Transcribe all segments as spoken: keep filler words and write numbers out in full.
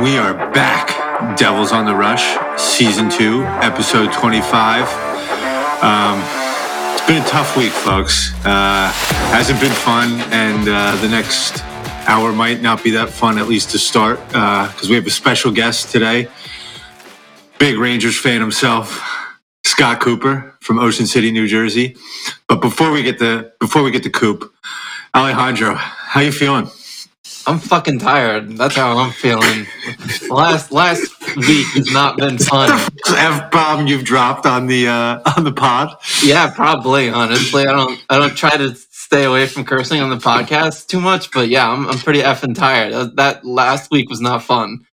And we are back. Devils on the Rush, Season two, Episode twenty-five. Um, it's been a tough week, folks. Uh, hasn't been fun, and uh, the next hour might not be that fun, at least to start, because uh, we have a special guest today. Big Rangers fan himself, Scott Cooper from Ocean City, New Jersey. But before we get the before we get to Coop, Alejandro, how you feeling? I'm fucking tired. That's how I'm feeling. last last week has not been fun. The F bomb you've dropped on the uh, on the pod? Yeah, probably. Honestly, I don't I don't try to stay away from cursing on the podcast too much, but yeah, I'm I'm pretty effing tired. That, that last week was not fun.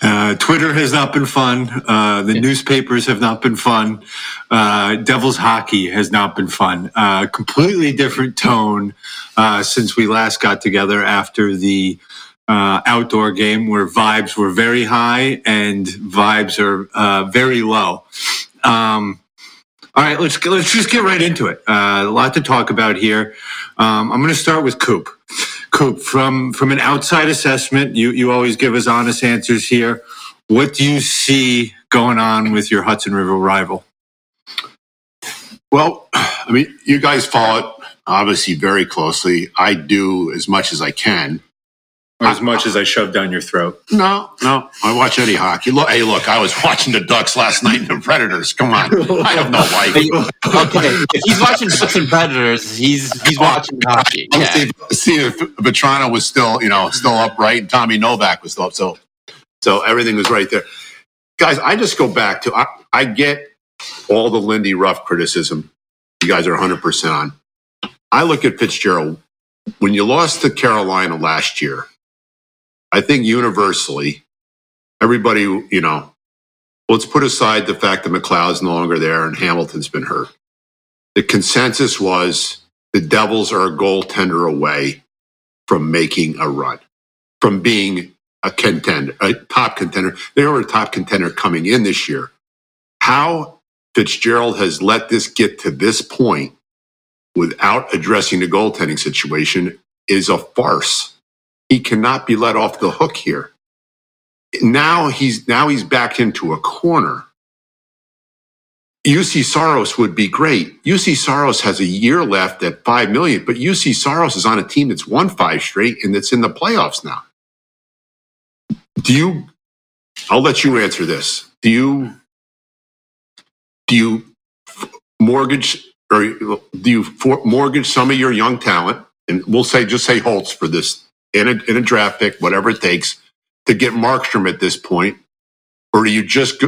Uh, Twitter has not been fun. Uh, the yeah. newspapers have not been fun. Uh, Devils hockey has not been fun. Uh, completely different tone uh, since we last got together after the uh, outdoor game where vibes were very high and vibes are uh, very low. Um, all right, let's let's just get right into it. Uh, a lot to talk about here. Um, I'm going to start with Coop. Coop, from, from an outside assessment, you, you always give us honest answers here. What do you see going on with your Hudson River rival? Well, I mean, you guys follow it obviously very closely. I do as much as I can. Or as I, much as I shove down your throat. No, no. I watch any hockey. Look, hey, look, I was watching the Ducks last night and the Predators. Come on. I have no life. Okay. If he's watching Ducks and Predators, he's he's watching hockey. Yeah. See, see if Vetrano was still, you know, still upright and Tommy Novak was still up. So, so everything was right there. Guys, I just go back to, I, I get all the Lindy Ruff criticism. You guys are one hundred percent on. I look at Fitzgerald. When you lost to Carolina last year, I think universally, everybody, you know, let's put aside the fact that McLeod's no longer there and Hamilton's been hurt. The consensus was the Devils are a goaltender away from making a run, from being a contender, a top contender. They were a top contender coming in this year. How Fitzgerald has let this get to this point without addressing the goaltending situation is a farce. He cannot be let off the hook here. Now he's now he's backed into a corner. Juuse Saros would be great. Juuse Saros has a year left at five million dollars, but Juuse Saros is on a team that's won five straight and that's in the playoffs now. Do you? I'll let you answer this. Do you? Do you mortgage or do you for, mortgage some of your young talent? And we'll say just say Holtz for this. In a, in a draft pick, whatever it takes, to get Markstrom at this point? Or do you just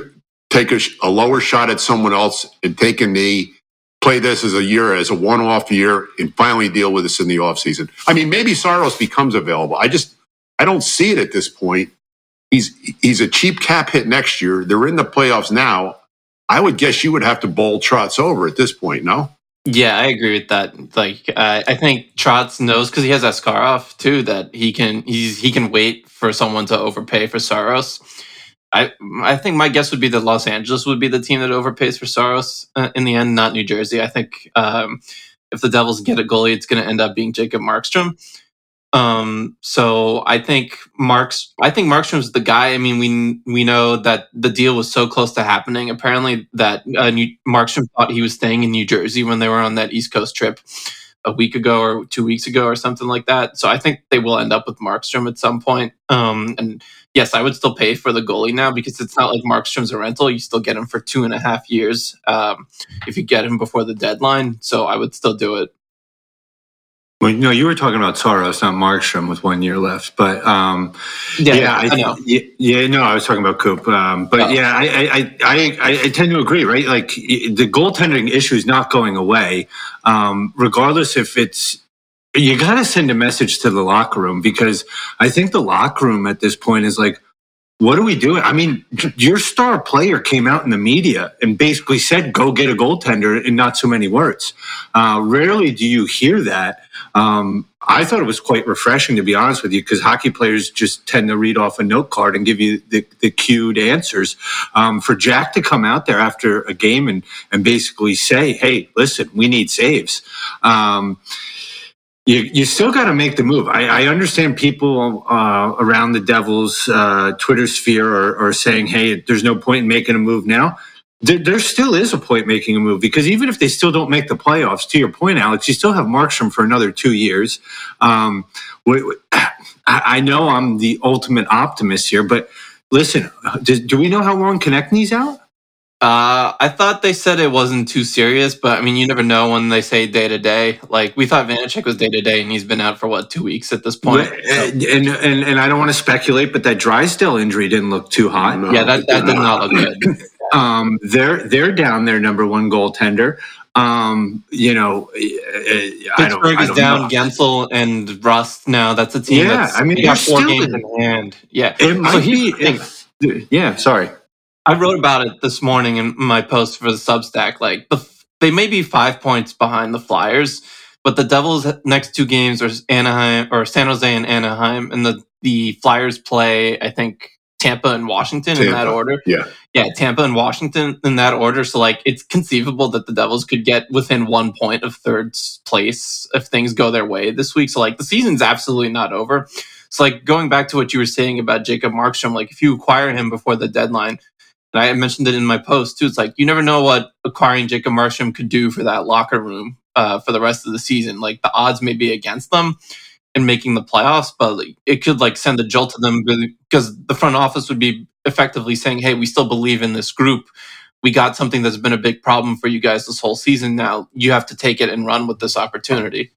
take a, a lower shot at someone else and take a knee, play this as a year, as a one-off year, and finally deal with this in the offseason? I mean, maybe Saros becomes available. I just, I don't see it at this point. He's he's a cheap cap hit next year. They're in the playoffs now. I would guess you would have to bowl Trotz over at this point, no? Yeah, I agree with that. Like, uh, I think Trotz knows because he has Askarov too that he can he's he can wait for someone to overpay for Saros. I I think my guess would be that Los Angeles would be the team that overpays for Saros uh, in the end, not New Jersey. I think um, if the Devils get a goalie, it's going to end up being Jacob Markstrom. Um, so I think Mark's I think Markstrom's the guy. I mean, we we know that the deal was so close to happening, apparently, that uh, New, Markstrom thought he was staying in New Jersey when they were on that East Coast trip a week ago or two weeks ago or something like that. So I think they will end up with Markstrom at some point. Um, and yes, I would still pay for the goalie now because it's not like Markstrom's a rental. You still get him for two and a half years um, if you get him before the deadline. So I would still do it. Well, no, you were talking about Saros, not Markstrom, with one year left. But um, yeah, yeah, I, I know. Yeah, yeah, no, I was talking about Coop. Um, but oh. yeah, I I, I I I tend to agree, right? Like the goaltending issue is not going away, um, regardless if it's. You got to send a message to the locker room because I think the locker room at this point is like, what are we doing? I mean, your star player came out in the media and basically said, go get a goaltender in not so many words. Uh, rarely do you hear that. Um, I thought it was quite refreshing, to be honest with you, because hockey players just tend to read off a note card and give you the, the cued answers. Um, for Jack to come out there after a game and, and basically say, hey, listen, we need saves. Um, You you still got to make the move. I, I understand people uh, around the Devils uh, Twitter sphere are, are saying, hey, there's no point in making a move now. There, there still is a point making a move, because even if they still don't make the playoffs, to your point, Alex, you still have Markstrom for another two years. Um, I know I'm the ultimate optimist here, but listen, do, do we know how long Konechny's out? Uh, I thought they said it wasn't too serious, but I mean, you never know when they say day to day. Like, we thought Vanacek was day to day, and he's been out for what, two weeks at this point. So. And, and and and I don't want to speculate, but that Drysdale injury didn't look too hot. No, yeah, that, that did not look good. um, they're they're down their number one goaltender. Um, you know, I don't, Pittsburgh is I don't down know. Guentzel and Rust now. That's a team. Yeah, that's, I mean, they got four still games in hand. Yeah, it so might be. If, yeah, sorry. I wrote about it this morning in my post for the Substack. Like, the, they may be five points behind the Flyers, but the Devils' next two games are Anaheim or San Jose and Anaheim, and the, the Flyers play, I think, Tampa and Washington Tampa. in that order. Yeah, yeah, Tampa and Washington in that order. So, like, it's conceivable that the Devils could get within one point of third place if things go their way this week. So, like, the season's absolutely not over. So, like, going back to what you were saying about Jacob Markstrom, like, if you acquire him before the deadline. And I mentioned it in my post, too. It's like, you never know what acquiring Jacob Markstrom could do for that locker room uh, for the rest of the season. Like, the odds may be against them in making the playoffs, but like, it could, like, send a jolt to them, because the front office would be effectively saying, hey, we still believe in this group. We got something that's been a big problem for you guys this whole season. Now you have to take it and run with this opportunity.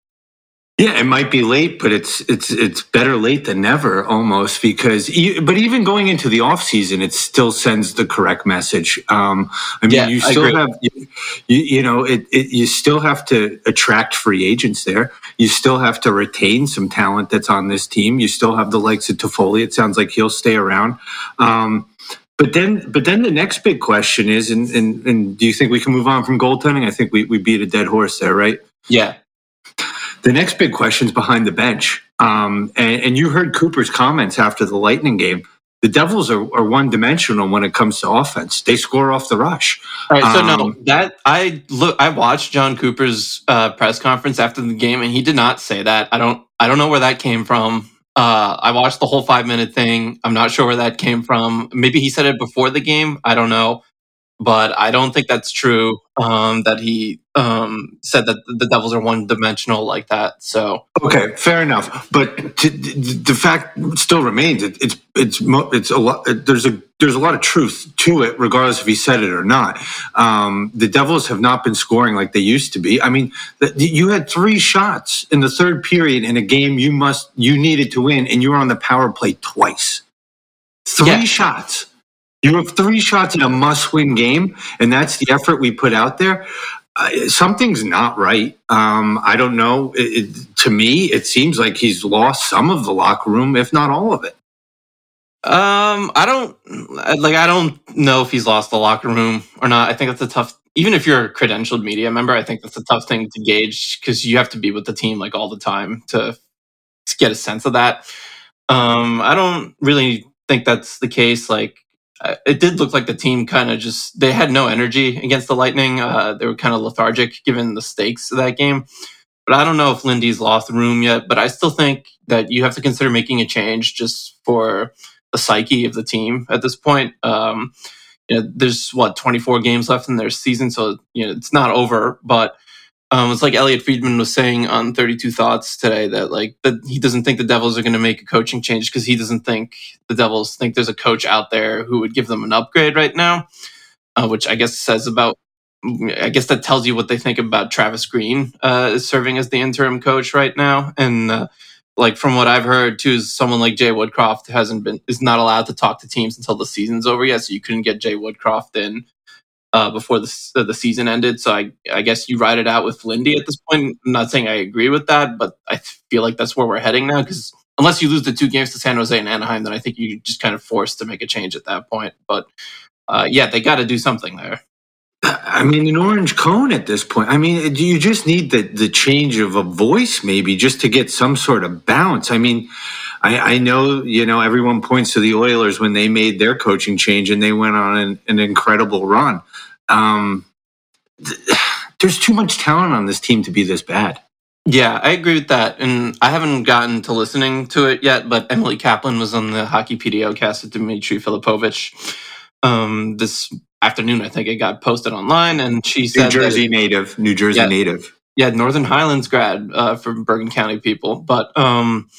Yeah, it might be late, but it's it's it's better late than never, almost, because. E- but even going into the off season, it still sends the correct message. Um, I mean, yeah, you still have, you, you know, it, it you still have to attract free agents there. You still have to retain some talent that's on this team. You still have the likes of Toffoli. It sounds like he'll stay around. Um, But then, but then the next big question is, and and and do you think we can move on from goaltending? I think we we beat a dead horse there, right? Yeah. The next big question is behind the bench. Um, and, and you heard Cooper's comments after the Lightning game. The Devils are, are one-dimensional when it comes to offense. They score off the rush. All right, so um, no, that I look. I watched John Cooper's uh, press conference after the game, and he did not say that. I don't. I don't know where that came from. Uh, I watched the whole five-minute thing. I'm not sure where that came from. Maybe he said it before the game. I don't know. But I don't think that's true, um, that he um, said that the Devils are one-dimensional like that. So okay, fair enough. But t- t- the fact still remains. It, it's it's it's a lot. There's a there's a lot of truth to it, regardless if he said it or not. Um, the Devils have not been scoring like they used to be. I mean, the, you had three shots in the third period in a game you must you needed to win, and you were on the power play twice. Three yeah. shots. You have three shots in a must-win game, and that's the effort we put out there. Uh, something's not right. Um, I don't know. It, it, to me, it seems like he's lost some of the locker room, if not all of it. Um, I don't like. I don't know if he's lost the locker room or not. I think that's a tough. Even if you're a credentialed media member, I think that's a tough thing to gauge, because you have to be with the team like all the time to, to get a sense of that. Um, I don't really think that's the case. Like. It did look like the team kind of just, they had no energy against the Lightning. Uh, they were kind of lethargic given the stakes of that game. But I don't know if Lindy's lost the room yet, but I still think that you have to consider making a change just for the psyche of the team at this point. Um, you know, there's, what, twenty-four games left in their season, so you know it's not over. But um, it's like Elliott Friedman was saying on thirty-two Thoughts today, that like that he doesn't think the Devils are going to make a coaching change because he doesn't think the Devils think there's a coach out there who would give them an upgrade right now, uh, which I guess says about, I guess that tells you what they think about Travis Green uh, serving as the interim coach right now. And uh, like from what I've heard too, is someone like Jay Woodcroft hasn't been, is not allowed to talk to teams until the season's over yet. So you couldn't get Jay Woodcroft in. Uh, before the uh, the season ended, so I I guess you ride it out with Lindy at this point. I'm not saying I agree with that, but I feel like that's where we're heading now. Because unless you lose the two games to San Jose and Anaheim, then I think you're just kind of forced to make a change at that point. But uh, yeah, they got to do something there. I mean, an orange cone at this point. I mean, you just need the the change of a voice, maybe, just to get some sort of bounce. I mean. I, I know, you know, everyone points to the Oilers when they made their coaching change and they went on an, an incredible run. Um, th- there's too much talent on this team to be this bad. Yeah, I agree with that. And I haven't gotten to listening to it yet, but Emily Kaplan was on the Hockeypedia cast with Dmitry Filipovich um, this afternoon. I think it got posted online, and she said New Jersey that it, native, New Jersey yeah, native. Yeah, Northern Highlands grad uh, from Bergen County people. But um,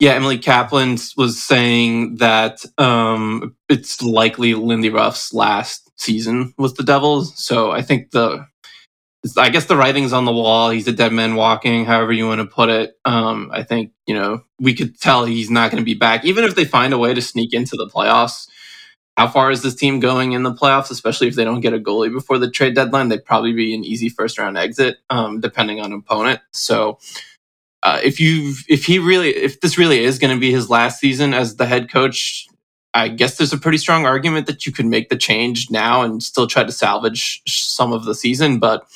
yeah, Emily Kaplan was saying that um, it's likely Lindy Ruff's last season with the Devils. So I think the... I guess the writing's on the wall. He's a dead man walking, however you want to put it. Um, I think, you know, we could tell he's not going to be back. Even if they find a way to sneak into the playoffs, how far is this team going in the playoffs? Especially if they don't get a goalie before the trade deadline, they'd probably be an easy first-round exit, um, depending on opponent. So uh, if you, if he really, if this really is going to be his last season as the head coach, I guess there's a pretty strong argument that you could make the change now and still try to salvage some of the season. But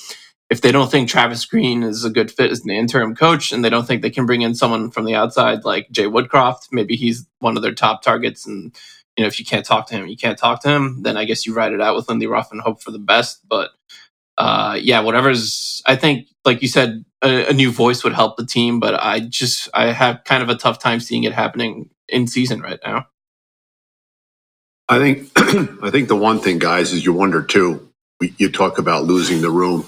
if they don't think Travis Green is a good fit as an interim coach, and they don't think they can bring in someone from the outside like Jay Woodcroft, maybe he's one of their top targets. And, you know, if you can't talk to him, you can't talk to him, then I guess you ride it out with Lindy Ruff and hope for the best. But uh, yeah, whatever's, I think, like you said, a, a new voice would help the team, but I just, I have kind of a tough time seeing it happening in season right now. I think I think the one thing, guys, is you wonder, too, you talk about losing the room.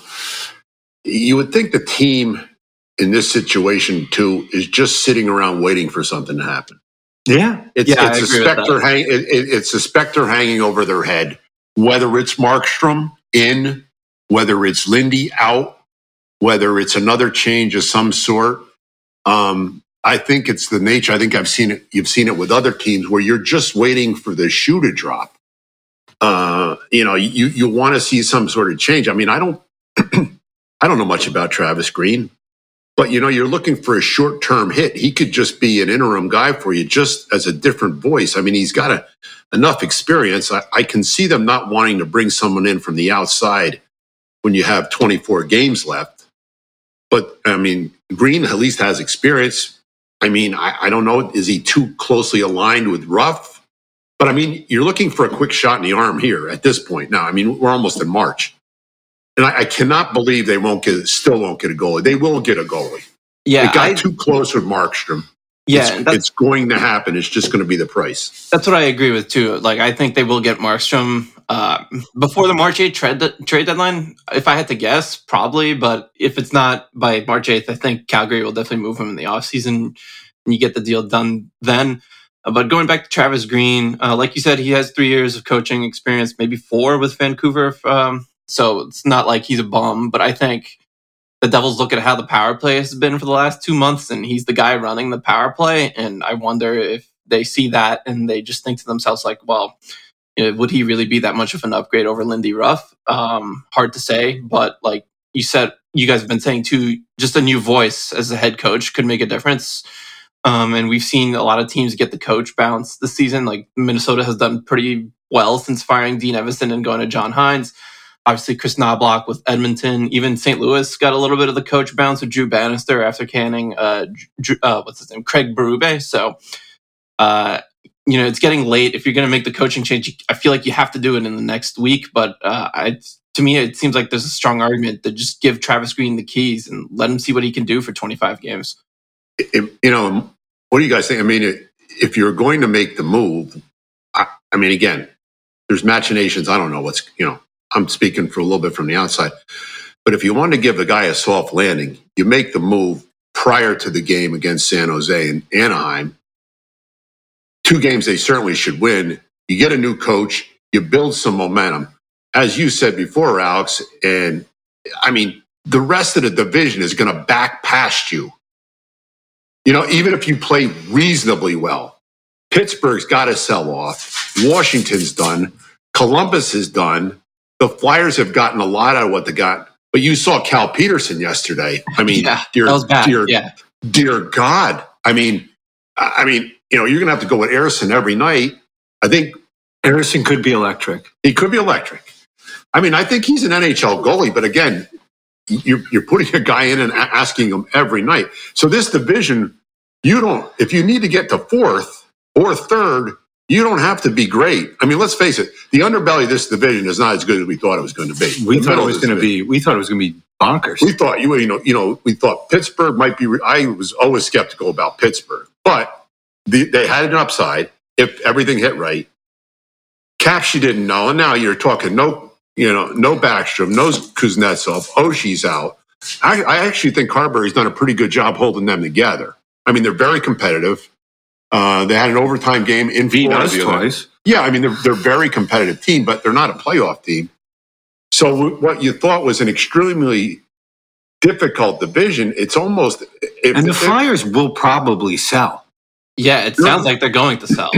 You would think the team in this situation, too, is just sitting around waiting for something to happen. Yeah. It's, yeah, it's, a, specter hang, it, it, it's a specter hanging over their head, whether it's Markstrom in, whether it's Lindy out, whether it's another change of some sort. Um I think it's the nature. I think I've seen it. You've seen it with other teams where you're just waiting for the shoe to drop. Uh, you know, you you want to see some sort of change. I mean, I don't, I don't know much about Travis Green, but you know, you're looking for a short term hit. He could just be an interim guy for you, just as a different voice. I mean, he's got a, enough experience. I, I can see them not wanting to bring someone in from the outside when you have twenty-four games left. But I mean, Green at least has experience. I mean, I, I don't know. Is he too closely aligned with Ruff? But I mean, you're looking for a quick shot in the arm here at this point. Now, I mean, we're almost in March, and I, I cannot believe they won't get. Still won't get a goalie. They will get a goalie. Yeah, it got I, too close with Markstrom. Yeah, it's, it's going to happen. It's just going to be the price. That's what I agree with too. Like, I think they will get Markstrom uh, before the March eighth trade de- trade deadline. If I had to guess, probably. But if it's not by March eighth, I think Calgary will definitely move him in the offseason, and you get the deal done then. Uh, but going back to Travis Green, uh, like you said, he has three years of coaching experience, maybe four with Vancouver. Um, so it's not like he's a bum. But I think the Devils look at how the power play has been for the last two months, and he's the guy running the power play. And I wonder if they see that and they just think to themselves, like, well, you know, would he really be that much of an upgrade over Lindy Ruff? Um, hard to say, but like you said, you guys have been saying too, just a new voice as a head coach could make a difference. Um, and we've seen a lot of teams get the coach bounce this season. Like Minnesota has done pretty well since firing Dean Evason and going to John Hines. Obviously, Chris Knobloch with Edmonton. Even Saint Louis got a little bit of the coach bounce with Drew Bannister after canning, uh, Drew, uh, what's his name, Craig Berube. So, uh, you know, it's getting late. If you're going to make the coaching change, I feel like you have to do it in the next week. But uh, I, to me, it seems like there's a strong argument to just give Travis Green the keys and let him see what he can do for twenty-five games. It, you know, what do you guys think? I mean, if you're going to make the move, I, I mean, again, there's machinations. I don't know what's, you know. I'm speaking for a little bit from the outside. But if you want to give a guy a soft landing, you make the move prior to the game against San Jose and Anaheim. Two games they certainly should win. You get a new coach. You build some momentum. As you said before, Alex, and I mean, the rest of the division is going to back past you. You know, even if you play reasonably well, Pittsburgh's got to sell off. Washington's done. Columbus is done. The Flyers have gotten a lot out of what they got, but you saw Cal Peterson yesterday. I mean, yeah, dear, that was bad. dear, yeah. dear God. I mean, I mean, you know, you're going to have to go with Harrison every night. I think Harrison could be electric. He could be electric. I mean, I think he's an N H L goalie, but again, you're, you're putting a guy in and asking him every night. So this division, you don't. If you need to get to fourth or third, you don't have to be great. I mean, let's face it. The underbelly of this division is not as good as we thought it was going to be. We thought it was going to be. We thought it was going to be bonkers. We thought you know you know we thought Pittsburgh might be. Re- I was always skeptical about Pittsburgh, but the, they had an upside if everything hit right. Caps you didn't know, and now you're talking no you know no Backstrom, no Kuznetsov, Oshie's out. I, I actually think Carberry's done a pretty good job holding them together. I mean, they're very competitive. Uh, they had an overtime game in Florida twice. Yeah, I mean, they're they're a very competitive team, but they're not a playoff team. So what you thought was an extremely difficult division, it's almost... If, and the Flyers will probably sell. Yeah, it sounds like they're going to sell.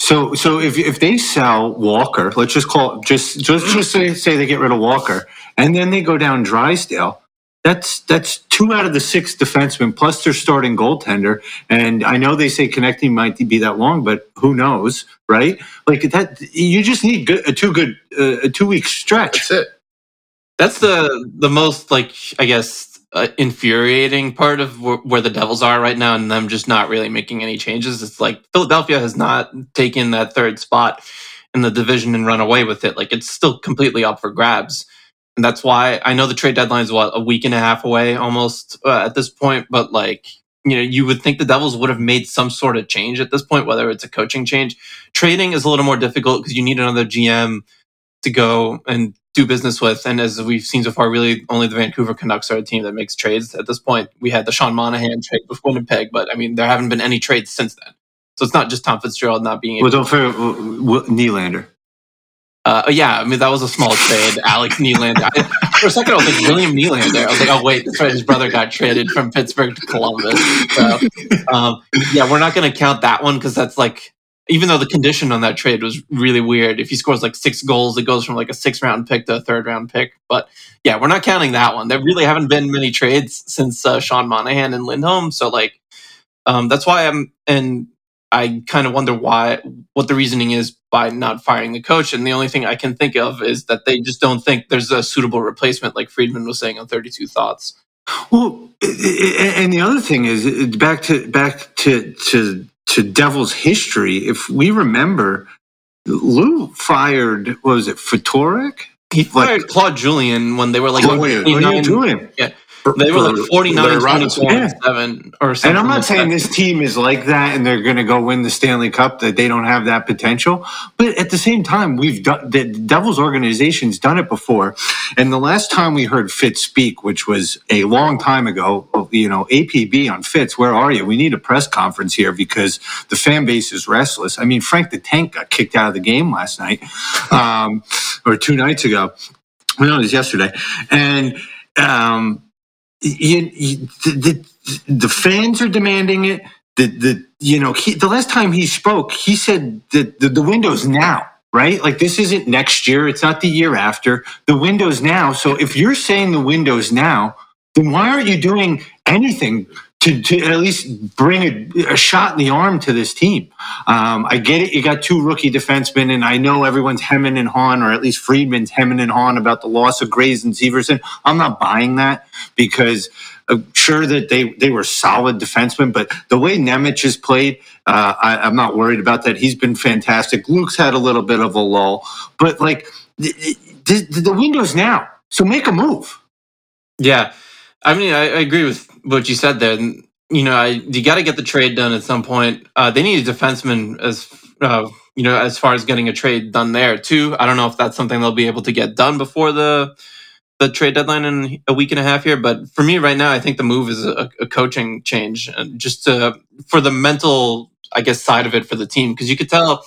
so so if if they sell Walker, let's just call... Just just, just say, say they get rid of Walker, and then they go down Drysdale, that's, that's two out of the six defensemen, plus their starting goaltender. And I know they say connecting might be that long, but who knows, right? Like that, you just need good, a two good uh, a two week stretch. That's it. That's the the most like I guess uh, infuriating part of wh- where the Devils are right now, and them just not really making any changes. It's like Philadelphia has not taken that third spot in the division and run away with it. Like it's still completely up for grabs. And that's why I know the trade deadline is what a week and a half away almost uh, at this point. But like, you know, you would think the Devils would have made some sort of change at this point, whether it's a coaching change. Trading is a little more difficult because you need another G M to go and do business with. And as we've seen so far, really only the Vancouver Canucks are a team that makes trades at this point. We had the Sean Monahan trade with Winnipeg, but I mean, there haven't been any trades since then. So it's not just Tom Fitzgerald not being able. Well, don't forget Nylander. Uh, yeah, I mean, that was a small trade. Alex Nylander. I, for a second, I was like, William Nylander. I was like, oh, wait, that's right. His brother got traded from Pittsburgh to Columbus. So, um, yeah, we're not going to count that one because that's like, even though the condition on that trade was really weird. If he scores like six goals, it goes from like a six round pick to a third round pick. But yeah, we're not counting that one. There really haven't been many trades since uh, Sean Monahan and Lindholm. So, like, um, that's why I'm, and I kind of wonder why, what the reasoning is by not firing the coach. And the only thing I can think of is that they just don't think there's a suitable replacement, like Friedman was saying on thirty-two Thoughts. Well, and the other thing is back to back to to to Devils history. If we remember, Lou fired what was it, Fatorik? He fired like, Claude Julien when they were like Julien. Claude Julien. Yeah. They were like forty-nine, twenty-four, seven or something. And I'm not saying this team is like that and they're going to go win the Stanley Cup, that they don't have that potential. But at the same time, we've done, the Devils organization's done it before. And the last time we heard Fitz speak, which was a long time ago, you know, A P B on Fitz, where are you? We need a press conference here because the fan base is restless. I mean, Frank the Tank got kicked out of the game last night um, or two nights ago. No, it was yesterday. And, um, You, you, the, the, the fans are demanding it. The, the you know he, the last time he spoke, he said that the, the window's now, right? Like this isn't next year. It's not the year after. The window's now. So if you're saying the window's now, then why aren't you doing anything to, to at least bring a, a shot in the arm to this team? Um, I get it. You got two rookie defensemen, and I know everyone's hemming and hawing, or at least Friedman's hemming and hawing about the loss of Gray's and Severson. I'm not buying that because I'm sure that they, they were solid defensemen, but the way Nemec has played, uh, I, I'm not worried about that. He's been fantastic. Luke's had a little bit of a lull, but like the, the, the window's now, so make a move. Yeah. I mean, I, I agree with what you said there. And, you know, I, you got to get the trade done at some point. Uh, they need a defenseman as, uh, you know, as far as getting a trade done there too. I don't know if that's something they'll be able to get done before the the trade deadline in a week and a half here. But for me right now, I think the move is a, a coaching change and just to, for the mental, I guess, side of it for the team. Because you could tell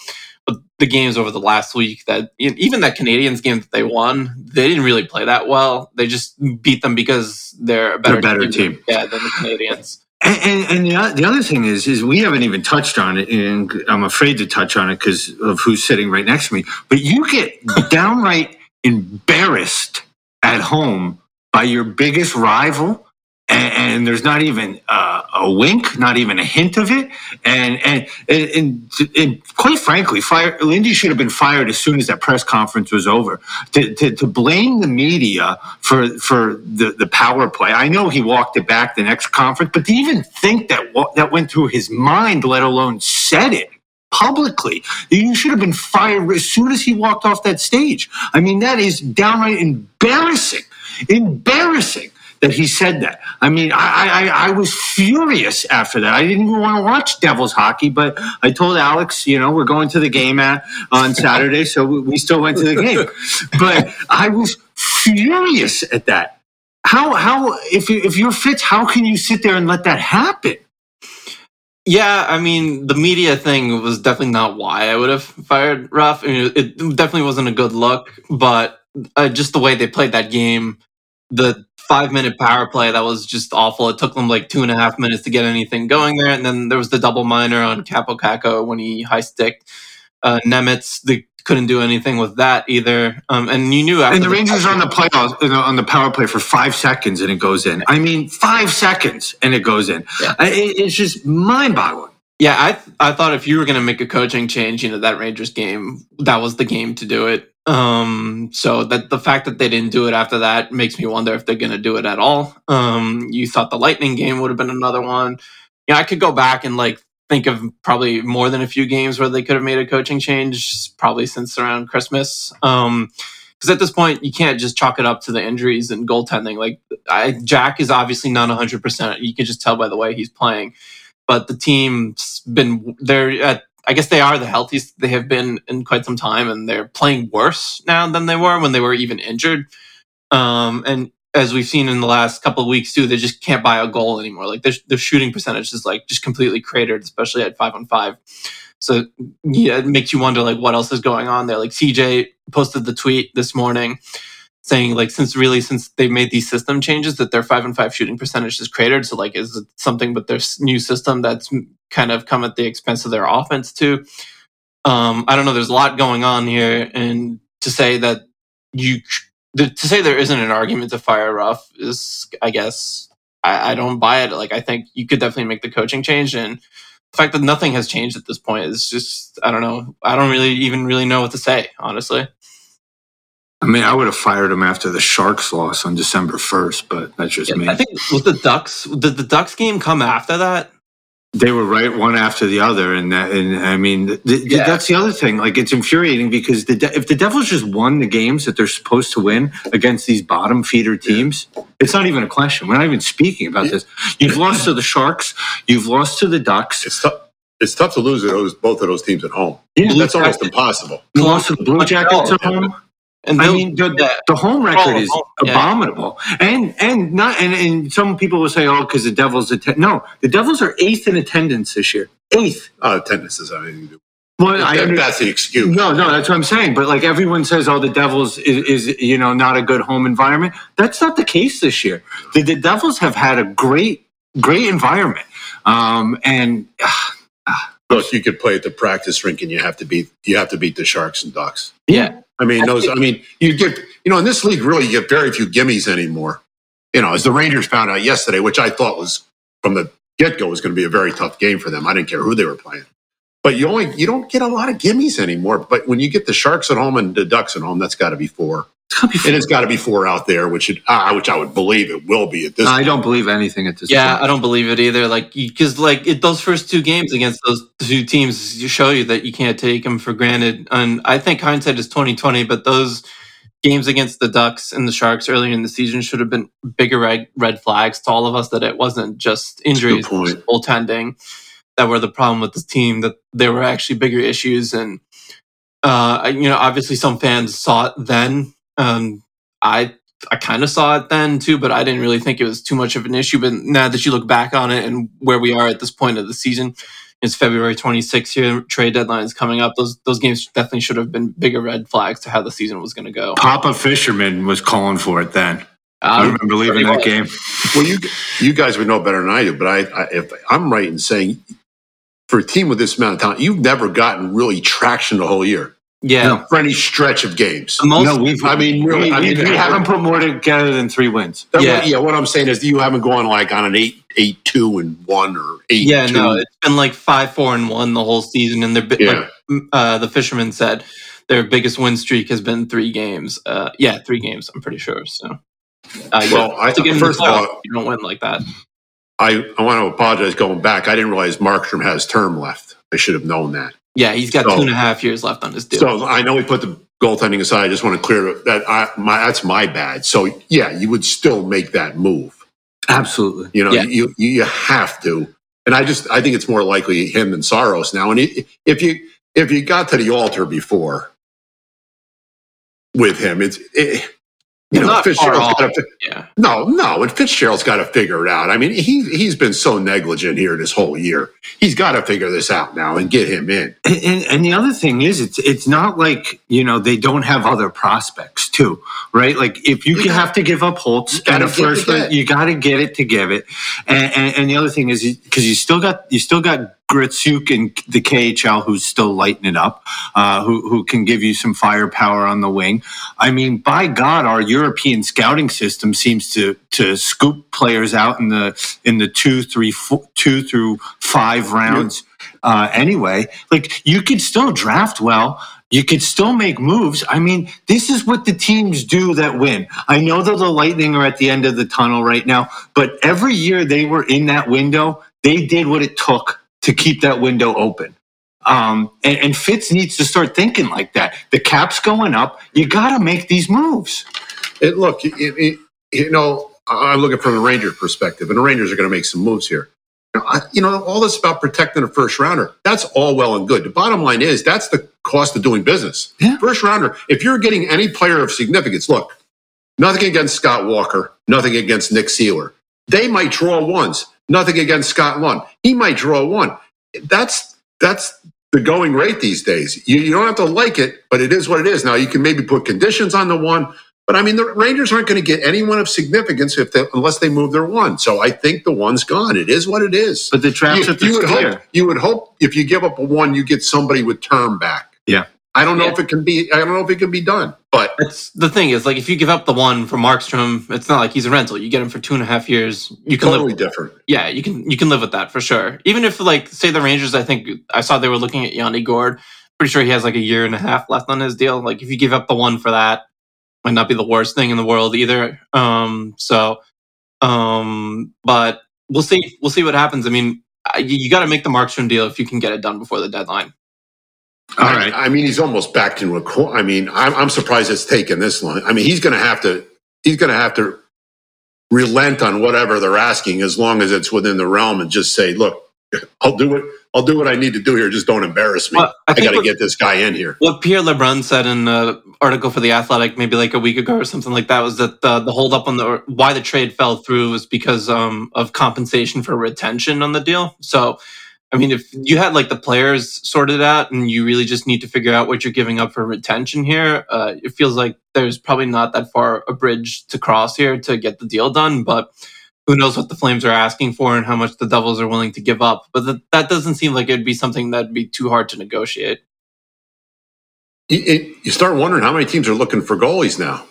the games over the last week that even that Canadiens game that they won, they didn't really play that well. They just beat them because they're a better, they're a better team, team. Yeah, than the Canadiens. And, and, and the other thing is, is we haven't even touched on it, and I'm afraid to touch on it because of who's sitting right next to me. But you get downright embarrassed at home by your biggest rival, and, and there's not even uh, a wink, not even a hint of it. And and and, and, and quite frankly, fire, Lindy should have been fired as soon as that press conference was over. To, to, to blame the media for for the, the power play, I know he walked it back the next conference, but to even think that that went through his mind, let alone said it publicly, you should have been fired as soon as he walked off that stage. I mean, that is downright embarrassing. Embarrassing that he said that. I mean, I, I I was furious after that. I didn't even want to watch Devils hockey, but I told Alex, you know, we're going to the game at, on Saturday, so we still went to the game. But I was furious at that. How how if you, if you're Fitz, how can you sit there and let that happen? Yeah, I mean, the media thing was definitely not why I would have fired Ruff. I mean, it definitely wasn't a good look, but uh, just the way they played that game, the five-minute power play, that was just awful. It took them like two and a half minutes to get anything going there, and then there was the double minor on Capo Caco when he high-sticked uh, Nemitz. They couldn't do anything with that either. Um, and you knew after and the, the Rangers on the playoffs on the power play for five seconds and it goes in. I mean, five seconds and it goes in. Yeah. I, it's just mind-boggling. Yeah, I th- I thought if you were going to make a coaching change, you know, that Rangers game, that was the game to do it. Um, so that the fact that they didn't do it after that makes me wonder if they're going to do it at all. Um, you thought the Lightning game would have been another one. Yeah, I could go back and like think of probably more than a few games where they could have made a coaching change, probably since around Christmas. Um, because at this point, you can't just chalk it up to the injuries and goaltending. Like I, Jack is obviously not one hundred percent. You can just tell by the way he's playing. But the team's been they're at. I guess they are the healthiest they have been in quite some time, and they're playing worse now than they were when they were even injured. Um, and as we've seen in the last couple of weeks too, they just can't buy a goal anymore. Like their, their shooting percentage is like just completely cratered, especially at five on five. So yeah, it makes you wonder like what else is going on there. Like C J posted the tweet this morning saying like since really since they made these system changes that their five on five shooting percentage is cratered. So like is it something with their new system that's kind of come at the expense of their offense too? Um, I don't know. There's a lot going on here, and to say that you th- to say there isn't an argument to fire Ruff is, I guess, I, I don't buy it. Like I think you could definitely make the coaching change, and the fact that nothing has changed at this point is just, I don't know. I don't really even really know what to say, honestly. I mean, I would have fired him after the Sharks loss on December first, but that's just yeah, me. I think with the Ducks, did the Ducks game come after that? They were right one after the other, and that, and I mean, the, yeah. the, that's the other thing. Like, it's infuriating because the de- if the Devils just won the games that they're supposed to win against these bottom feeder teams, it's not even a question. We're not even speaking about this. You've lost to the Sharks. You've lost to the Ducks. It's tough. It's tough to lose to those, both of those teams at home. Yeah, that's almost I, impossible. You lost to the Blue Jackets at home. And I mean, the, the, the home record is abominable, yeah. and and not and, and some people will say, oh, because the Devils attend. No, the Devils are eighth in attendance this year. Eighth. Oh, attendance is anything to do. Well, I under- that's the excuse. No, no, that's what I'm saying. But like everyone says, oh, the Devils is, is you know not a good home environment. That's not the case this year. The, the Devils have had a great, great environment, um, and. Uh, uh, Look, you could play at the practice rink, and you have to beat you have to beat the Sharks and Ducks. Yeah, I mean those. I mean, you get you know in this league, really, you get very few gimmies anymore. You know, as the Rangers found out yesterday, which I thought was from the get go was going to be a very tough game for them. I didn't care who they were playing, but you only you don't get a lot of gimmies anymore. But when you get the Sharks at home and the Ducks at home, that's got to be four. And it's got to be four out there, which it, uh, which I would believe it will be at this point. I don't believe anything at this yeah, point. Yeah, I don't believe it either. Like, because like it, those first two games against those two teams you show you that you can't take them for granted. And I think hindsight is twenty twenty, but those games against the Ducks and the Sharks earlier in the season should have been bigger red, red flags to all of us that it wasn't just injuries, goaltending that were the problem with this team, that there were actually bigger issues. And, uh, you know, obviously some fans saw it then. Um, I I kind of saw it then too, but I didn't really think it was too much of an issue. But now that you look back on it and where we are at this point of the season, it's February twenty-sixth here. Trade deadline is coming up. Those those games definitely should have been bigger red flags to how the season was going to go. Papa Fisherman was calling for it then. I remember leaving that game. Well, you you guys would know better than I do, but I, I if I'm right in saying for a team with this amount of talent, you've never gotten really traction the whole year. Yeah, no. For any stretch of games. Most, no, we've. I mean, really, we, I mean, we, we haven't put more together than three wins. Yeah. What, yeah, what I'm saying is, you haven't gone like on an eight, eight, two, and one, or eight. Yeah, two. No, it's been like five, four, and one the whole season. And they're yeah. like uh, the fisherman said, their biggest win streak has been three games. Uh, yeah, three games. I'm pretty sure. So, uh, well, yeah. I, I first of all, you don't win like that. I, I want to apologize going back. I didn't realize Markstrom has term left. I should have known that. Yeah, he's got so, two and a half years left on his deal. So I know he put the goaltending aside, I just want to clear that I, my, that's my bad. So yeah, you would still make that move. Absolutely. You know, yeah. you, you, you have to. And I just, I think it's more likely him than Saros now. And it, if you, if you got to the altar before with him, it's, it, you know, Fitzgerald's got to, yeah. no, no. And Fitzgerald's got to figure it out. I mean, he, he's been so negligent here this whole year. He's got to figure this out now and get him in. And, and, and the other thing is, it's, it's not like, you know, they don't have other prospects too, right? Like if you yeah. have to give up Holtz at a first, you got to get it to give it. And, and, and the other thing is, because you still got, you still got Gritzuk and the K H L, who's still lighting it up, uh, who who can give you some firepower on the wing. I mean, by God, our European scouting system seems to to scoop players out in the in the two, three, four, two through five rounds. Uh, anyway, like you could still draft well. You could still make moves. I mean, this is what the teams do that win. I know that the Lightning are at the end of the tunnel right now, but every year they were in that window, they did what it took to keep that window open. Um, and, and Fitz needs to start thinking like that. The cap's going up. You got to make these moves. It, look, it, it, you know, I'm looking from a Rangers perspective, and the Rangers are going to make some moves here. I, you know, all this about protecting a first-rounder, that's all well and good. The bottom line is that's the cost of doing business. Yeah. First-rounder, if you're getting any player of significance, look, nothing against Scott Walker, nothing against Nick Seeler. They might draw ones. Nothing against Scott Lund. He might draw one. That's that's the going rate these days. You, you don't have to like it, but it is what it is. Now, you can maybe put conditions on the one, but, I mean, the Rangers aren't going to get anyone of significance if they, unless they move their one. So I think the one's gone. It is what it is. But the draft you, you would hope You would hope if you give up a one, you get somebody with term back. Yeah. I don't know yeah. if it can be. I don't know if it can be done. But it's, the thing is, like, if you give up the one for Markstrom, it's not like he's a rental. You get him for two and a half years. You can totally live with, different. Yeah, you can you can live with that for sure. Even if, like, say the Rangers, I think I saw they were looking at Yanni Gourde. Pretty sure he has like a year and a half left on his deal. Like, if you give up the one for that, might not be the worst thing in the world either. Um, so, um, but we'll see. We'll see what happens. I mean, you, you got to make the Markstrom deal if you can get it done before the deadline. All I, right. I mean, he's almost backed into a corner. I mean, I'm, I'm surprised it's taken this long. I mean, he's going to have to. He's going to have to relent on whatever they're asking, as long as it's within the realm, and just say, "Look, I'll do it. I'll do what I need to do here. Just don't embarrass me. Well, I, I got to get this guy in here." What Pierre LeBrun said in an article for The Athletic, maybe like a week ago or something like that, was that the, the holdup on the why the trade fell through was because um, of compensation for retention on the deal. So. I mean, if you had like the players sorted out and you really just need to figure out what you're giving up for retention here, uh, it feels like there's probably not that far a bridge to cross here to get the deal done. But who knows what the Flames are asking for and how much the Devils are willing to give up. But th- that doesn't seem like it'd be something that'd be too hard to negotiate. It, it, you start wondering how many teams are looking for goalies now.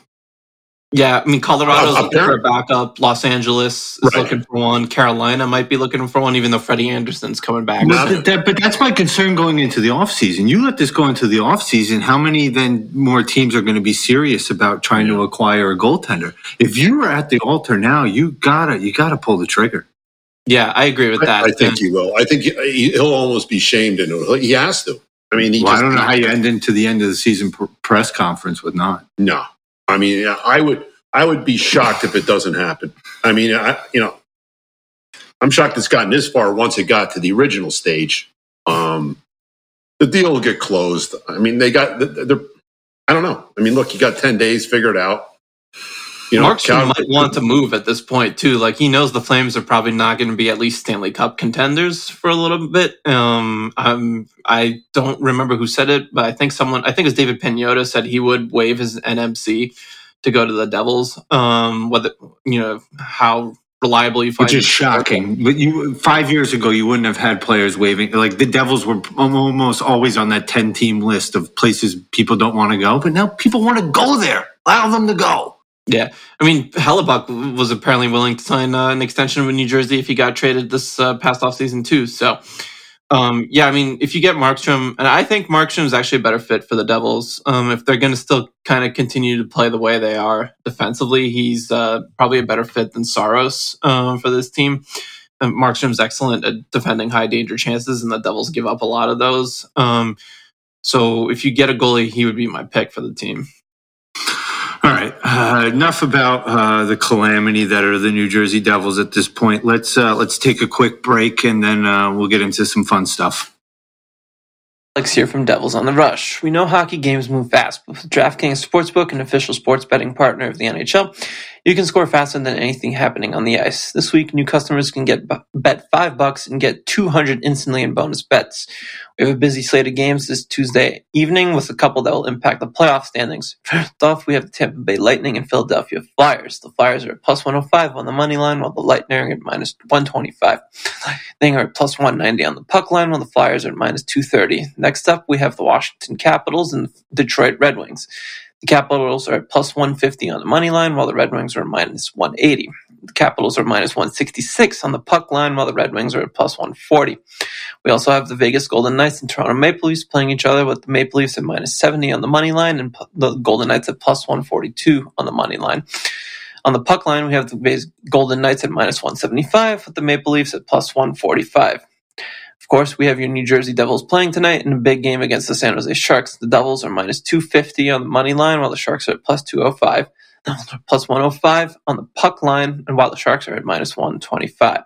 Yeah, I mean, Colorado's uh, looking for a backup. Los Angeles is right. looking for one. Carolina might be looking for one, even though Freddie Anderson's coming back. But, that, that, but that's my concern going into the offseason. You let this go into the offseason, how many then more teams are going to be serious about trying yeah. to acquire a goaltender? If you were at the altar now, you gotta you gotta pull the trigger. Yeah, I agree with that. I, I think he will. I think he, he'll almost be shamed into it. He has to. I mean, he well, just I don't know how you end into the end of the season press conference with not. No. I mean, I would I would be shocked if it doesn't happen. I mean, I, you know, I'm shocked it's gotten this far once it got to the original stage. Um, the deal will get closed. I mean, they got, they're, I don't know. I mean, look, you got ten days, figure it out. You know, Markstrom Cal- might want to move at this point, too. Like, he knows the Flames are probably not going to be at least Stanley Cup contenders for a little bit. Um, I'm, I don't remember who said it, but I think someone, I think it was David Pagnotta, said he would waive his N M C to go to the Devils. Um, whether, you know, how reliable you find it. Which is shocking. But you, five years ago, you wouldn't have had players waiving. Like, the Devils were almost always on that ten-team list of places people don't want to go. But now people want to go there. Allow them to go. Yeah, I mean, Hellebuck was apparently willing to sign uh, an extension with New Jersey if he got traded this uh, past offseason too. So, um, yeah, I mean, if you get Markstrom, and I think Markstrom is actually a better fit for the Devils. Um, if they're going to still kind of continue to play the way they are defensively, he's uh, probably a better fit than Saros uh, for this team. And Markstrom's excellent at defending high danger chances, and the Devils give up a lot of those. Um, So if you get a goalie, he would be my pick for the team. All right. Uh, enough about uh, the calamity that are the New Jersey Devils at this point. Let's uh, let's take a quick break, and then uh, we'll get into some fun stuff. Alex here from Devils on the Rush. We know hockey games move fast, but with DraftKings Sportsbook, an official sports betting partner of the N H L, you can score faster than anything happening on the ice. This week, new customers can get bet five bucks and get two hundred instantly in bonus bets. We have a busy slate of games this Tuesday evening with a couple that will impact the playoff standings. First off, we have the Tampa Bay Lightning and Philadelphia Flyers. The Flyers are at plus one oh five on the money line, while the Lightning are at minus one twenty-five. The Lightning are at plus one ninety on the puck line, while the Flyers are at minus two thirty. Next up, we have the Washington Capitals and the Detroit Red Wings. The Capitals are at plus one fifty on the money line, while the Red Wings are at minus one eighty. The Capitals are minus one sixty-six on the puck line, while the Red Wings are at plus one forty. We also have the Vegas Golden Knights and Toronto Maple Leafs playing each other, with the Maple Leafs at minus seventy on the money line and the Golden Knights at plus one forty-two on the money line. On the puck line, we have the Vegas Golden Knights at minus one seventy-five, with the Maple Leafs at plus one forty-five. Of course, we have your New Jersey Devils playing tonight in a big game against the San Jose Sharks. The Devils are minus two fifty on the money line, while the Sharks are at plus two oh five. The Devils are plus one oh five on the puck line, and while the Sharks are at minus one twenty-five.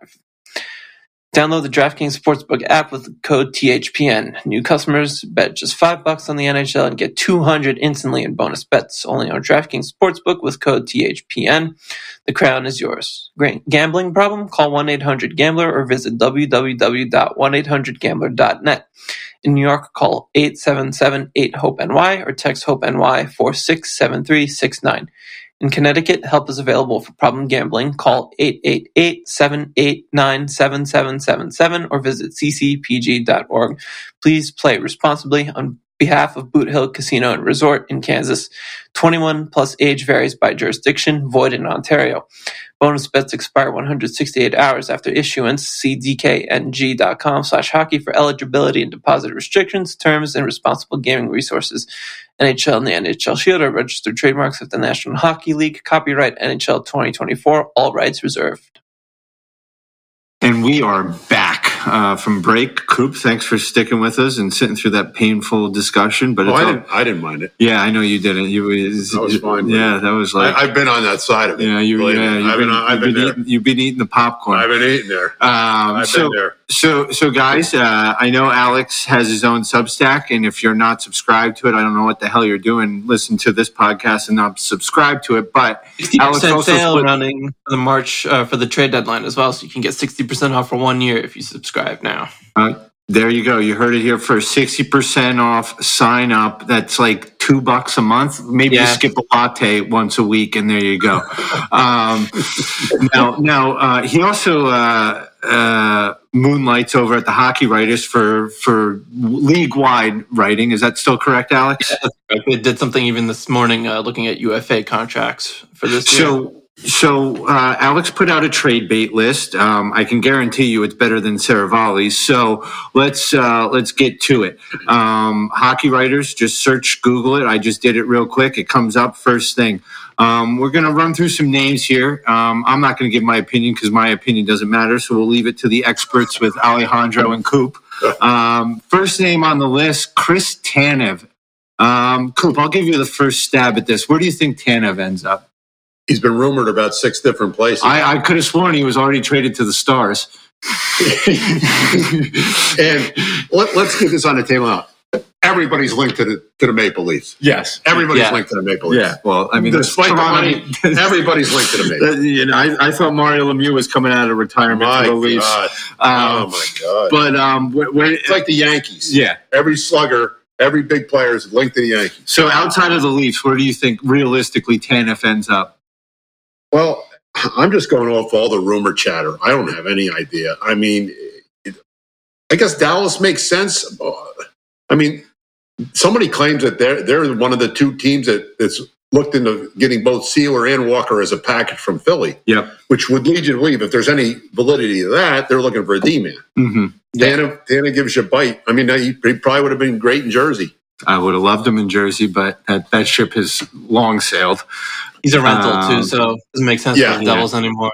Download the DraftKings Sportsbook app with the code T H P N. New customers bet just five bucks on the N H L and get two hundred instantly in bonus bets. Only on DraftKings Sportsbook with code T H P N. The crown is yours. Great gambling problem? Call one eight hundred gambler or visit w w w dot one eight hundred gambler dot net. In New York, call eight seven seven eight hope N Y or text HOPE-NY four six seven three six nine. In Connecticut, help is available for problem gambling. Call eight eight eight seven eight nine seven seven seven seven or visit c c p g dot org. Please play responsibly. On behalf of Boot Hill Casino and Resort in Kansas, twenty-one plus age varies by jurisdiction, void in Ontario. Bonus bets expire one hundred sixty-eight hours after issuance. See dkng.com slash hockey for eligibility and deposit restrictions, terms, and responsible gaming resources. N H L and the N H L Shield are registered trademarks of the National Hockey League. Copyright N H L twenty twenty-four. All rights reserved. And we are back uh, from break. Coop, thanks for sticking with us and sitting through that painful discussion. But oh, it's I, all, didn't, I didn't mind it. Yeah, I know you didn't. You was, that was fine. Yeah, that was like I, I've been on that side of it. Yeah, you, yeah, you've I've been, been, I've been, been there. Eating, you've been eating the popcorn. I've been eating there. Um, I've so, been there. So, so guys, uh, I know Alex has his own Substack, and if you're not subscribed to it, I don't know what the hell you're doing. Listen to this podcast and not subscribe to it. But Alex also sale running for the March uh, for the trade deadline as well, so you can get sixty percent off for one year if you subscribe now. Uh, there you go. You heard it here first. Sixty percent off. Sign up. That's like two bucks a month. Maybe yeah. You skip a latte once a week, and there you go. um, now, now uh, he also. Uh, Uh, moonlights over at the Hockey Writers for for league-wide writing. Is that still correct, Alex? Yeah, I did something even this morning uh, looking at U F A contracts for this year. So, so uh, Alex put out a trade bait list. Um, I can guarantee you it's better than Saravali's. So let's uh, let's get to it. Um, Hockey Writers, just search, Google it. I just did it real quick. It comes up first thing. Um, we're going to run through some names here. Um, I'm not going to give my opinion because my opinion doesn't matter. So we'll leave it to the experts with Alejandro and Coop. Um, first name on the list, Chris Tanev. Um, Coop, I'll give you the first stab at this. Where do you think Tanev ends up? He's been rumored about six different places. I, I could have sworn he was already traded to the Stars. And let, let's get this on the table now. Everybody's linked to the to the Maple Leafs. Yes, everybody's yeah. linked to the Maple Leafs. Yeah, well, I mean, despite the money, everybody's linked to the Maple Leafs. You know, I, I thought Mario Lemieux was coming out of retirement my for the Leafs. God. Um, oh my God! But um, when, when, it's like the Yankees. Yeah, every slugger, every big player is linked to the Yankees. So outside of the Leafs, where do you think realistically Tanev ends up? Well, I'm just going off all the rumor chatter. I don't have any idea. I mean, it, I guess Dallas makes sense. I mean, somebody claims that they're they're one of the two teams that, that's looked into getting both Sealer and Walker as a package from Philly. Yeah, which would lead you to believe if there's any validity to that, they're looking for a D-man. Mm-hmm. Dana, Dana gives you a bite. I mean, he, he probably would have been great in Jersey. I would have loved him in Jersey, but that, that ship has long sailed. He's a rental um, too, so it doesn't make sense yeah, for the Devils yeah. anymore.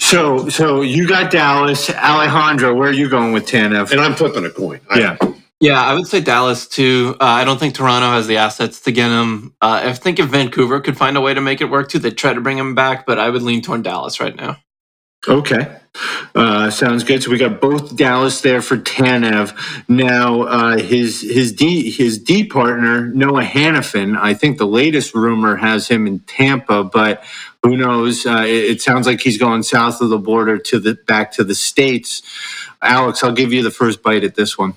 So, so you got Dallas. Alejandro, where are you going with Tanev? And I'm flipping a coin. I, yeah. Yeah, I would say Dallas too. Uh, I don't think Toronto has the assets to get him. Uh, I think if Vancouver could find a way to make it work too, they'd try to bring him back, but I would lean toward Dallas right now. Okay. Uh, sounds good. So we got both Dallas there for Tanev. Now, uh, his his D his D partner, Noah Hanifin, I think the latest rumor has him in Tampa, but who knows? Uh, it, it sounds like he's going south of the border to the back to the States. Alex, I'll give you the first bite at this one.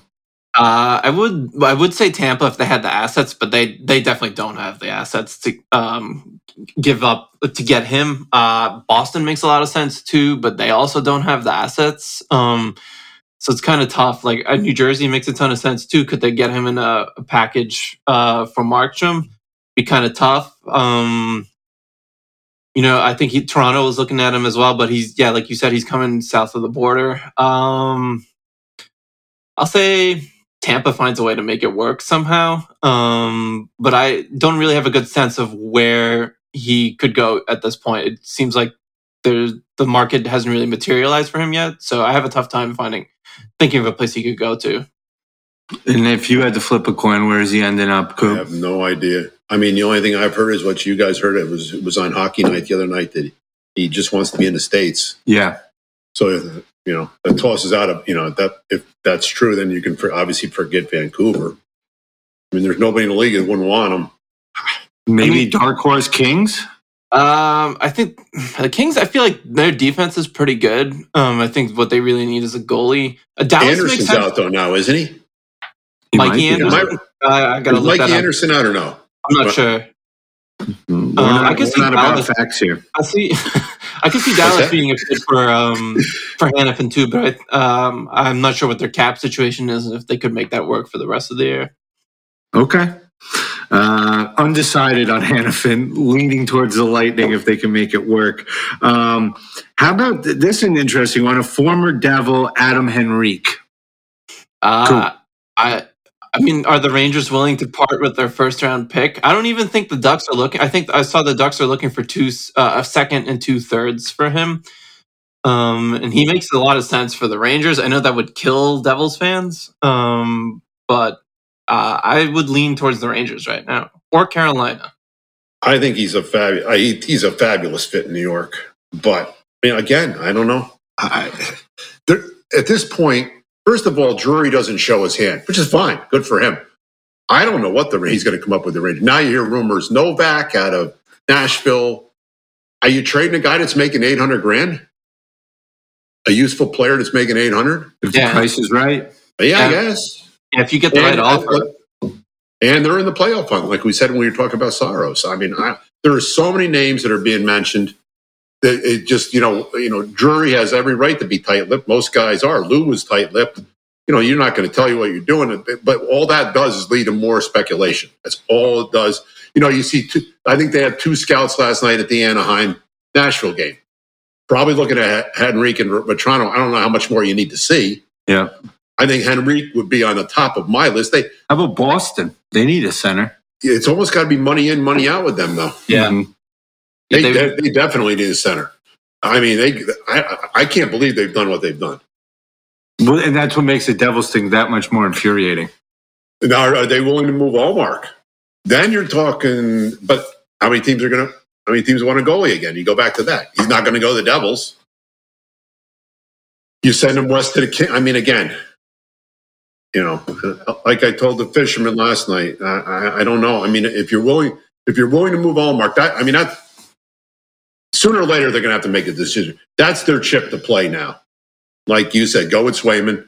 Uh, I would I would say Tampa if they had the assets, but they, they definitely don't have the assets to um, give up to get him. Uh, Boston makes a lot of sense too, but they also don't have the assets. Um, so it's kind of tough. Like uh, New Jersey makes a ton of sense too. Could they get him in a, a package uh, from Markstrom? Be kind of tough. Um, you know, I think he, Toronto was looking at him as well, but he's yeah, like you said, he's coming south of the border. Um, I'll say Tampa finds a way to make it work somehow. Um, but I don't really have a good sense of where he could go at this point. It seems like there's, the market hasn't really materialized for him yet. So I have a tough time finding, thinking of a place he could go to. And if you had to flip a coin, where is he ending up, Coop? I have no idea. I mean, the only thing I've heard is what you guys heard. It was, it was on Hockey Night the other night that he just wants to be in the States. Yeah. So, you know, that tosses out of, you know, that if that's true, then you can for, obviously forget Vancouver. I mean, there's nobody in the league that wouldn't want him. Maybe I mean, Dark Horse Kings? Um, I think the Kings, I feel like their defense is pretty good. Um, I think what they really need is a goalie. Uh, Dallas Anderson's out, though, now, isn't he? he Mikey Anderson? I, I gotta look Mikey Anderson out or no? I'm not but, sure. Um, not, I can see not Dallas, about facts here. I see. I can see Dallas being a fit for um, for Hanifin too, but I, um, I'm not sure what their cap situation is and if they could make that work for the rest of the year. Okay, uh, undecided on Hanifin, leaning towards the Lightning if they can make it work. Um, how about th- this? Is an interesting one: a former Devil, Adam Henrique. Uh, cool. I. I mean, are the Rangers willing to part with their first-round pick? I don't even think the Ducks are looking. I think I saw the Ducks are looking for two, uh, a second and two-thirds for him. Um, and he makes a lot of sense for the Rangers. I know that would kill Devils fans, um, but uh, I would lean towards the Rangers right now, or Carolina. I think he's a, fabu- I, he's a fabulous fit in New York. But, I mean, again, I don't know. I, there, at this point, first of all, Drury doesn't show his hand, which is fine. Good for him. I don't know what the he's going to come up with the Rangers. Now you hear rumors. Novak out of Nashville. Are you trading a guy that's making eight hundred grand? A useful player that's making eight hundred. If yeah. the price is right, but yeah, yeah, I guess. Yeah, if you get the and, right offer, and they're in the playoff hunt, like we said when we were talking about Saros. I mean, I, there are so many names that are being mentioned. It just, you know, you know, Drury has every right to be tight-lipped. Most guys are. Lou was tight-lipped. You know, you're not going to tell you what you're doing. But all that does is lead to more speculation. That's all it does. You know, you see, two, I think they had two scouts last night at the Anaheim-Nashville game. Probably looking at Henrique and Vetrano. I don't know how much more you need to see. Yeah. I think Henrique would be on the top of my list. They, how about Boston? They need a center. It's almost got to be money in, money out with them, though. Yeah. Mm-hmm. They, they, de- they definitely need a center. I mean, they. I, I can't believe they've done what they've done. Well, and that's what makes the Devils thing that much more infuriating. Now, are, are they willing to move Allmark? Then you're talking. But how many teams are going to? How many teams want a goalie again? You go back to that. He's not going to go to the Devils. You send him west to the King. I mean, again, you know, like I told the fisherman last night. I, I, I don't know. I mean, if you're willing, if you're willing to move Allmark, that I mean that. Sooner or later, they're going to have to make a decision. That's their chip to play now. Like you said, go with Swayman.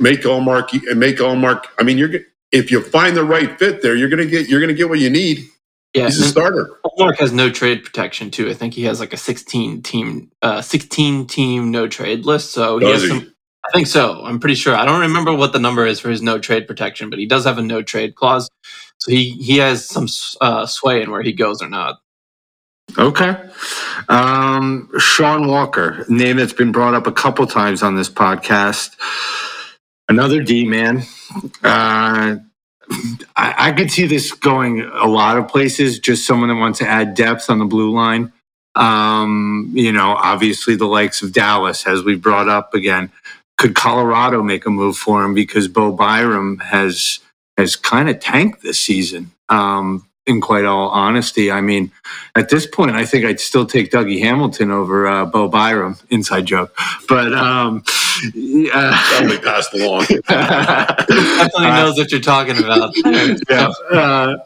Make Allmark and make Allmark. I mean, you're if you find the right fit there, you're going to get you're going to get what you need. Yeah, he's a starter. Allmark has no trade protection too. I think he has like a sixteen team, uh, sixteen team no trade list. So he does has he? Some. I think so. I'm pretty sure. I don't remember what the number is for his no trade protection, but he does have a no trade clause. So he he has some uh, sway in where he goes or not. Okay. Um, Sean Walker, a name that's been brought up a couple times on this podcast. Another D-man. Uh, I, I could see this going a lot of places, just someone that wants to add depth on the blue line. Um, you know, obviously the likes of Dallas, as we brought up again. could Colorado make a move for him? Because Bo Byram has has kind of tanked this season. Um, in quite all honesty, I mean, at this point, I think I'd still take Dougie Hamilton over uh, Bo Byram. Inside joke, but um, yeah. that'll be passed along. Definitely knows what you're talking about. yeah, uh,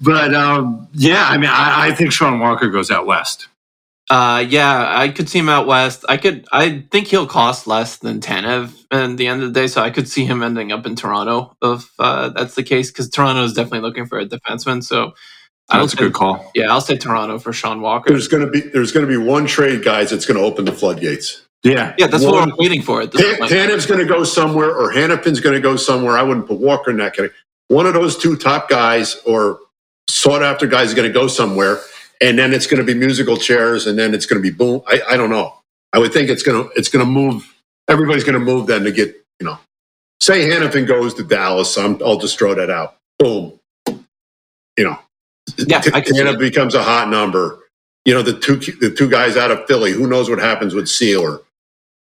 but um, yeah, I mean, I, I think Sean Walker goes out west. Uh, yeah, I could see him out west. I could, I think he'll cost less than Tanev at the end of the day, so I could see him ending up in Toronto if uh, that's the case, because Toronto is definitely looking for a defenseman. So that's a good call. Yeah, I'll say Toronto for Sean Walker. There's gonna be there's gonna be one trade, guys, that's gonna open the floodgates. Yeah, yeah, that's one. What I'm waiting for. Tanev's gonna go somewhere, or Hannifin's gonna go somewhere. I wouldn't put Walker in that category. One of those two top guys or sought after guys is gonna go somewhere. And then it's going to be musical chairs, and then it's going to be boom. I, I don't know. I would think it's going to it's going to move. Everybody's going to move then to get, you know, say Hannifin goes to Dallas. I'm, I'll just throw that out. Boom. You know, yeah, Hannifin becomes a hot number. You know, the two the two guys out of Philly. Who knows what happens with Sealer?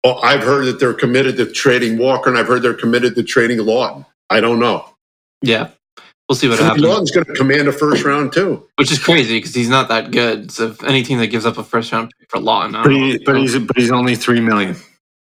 Oh, I've heard that they're committed to trading Walker, and I've heard they're committed to trading Lawton. I don't know. Yeah. We'll see what happens. Lawton's going to command a first round too, which is crazy because he's not that good. So if any team that gives up a first round pick for Lawton, but, he, but he's but he's only three million.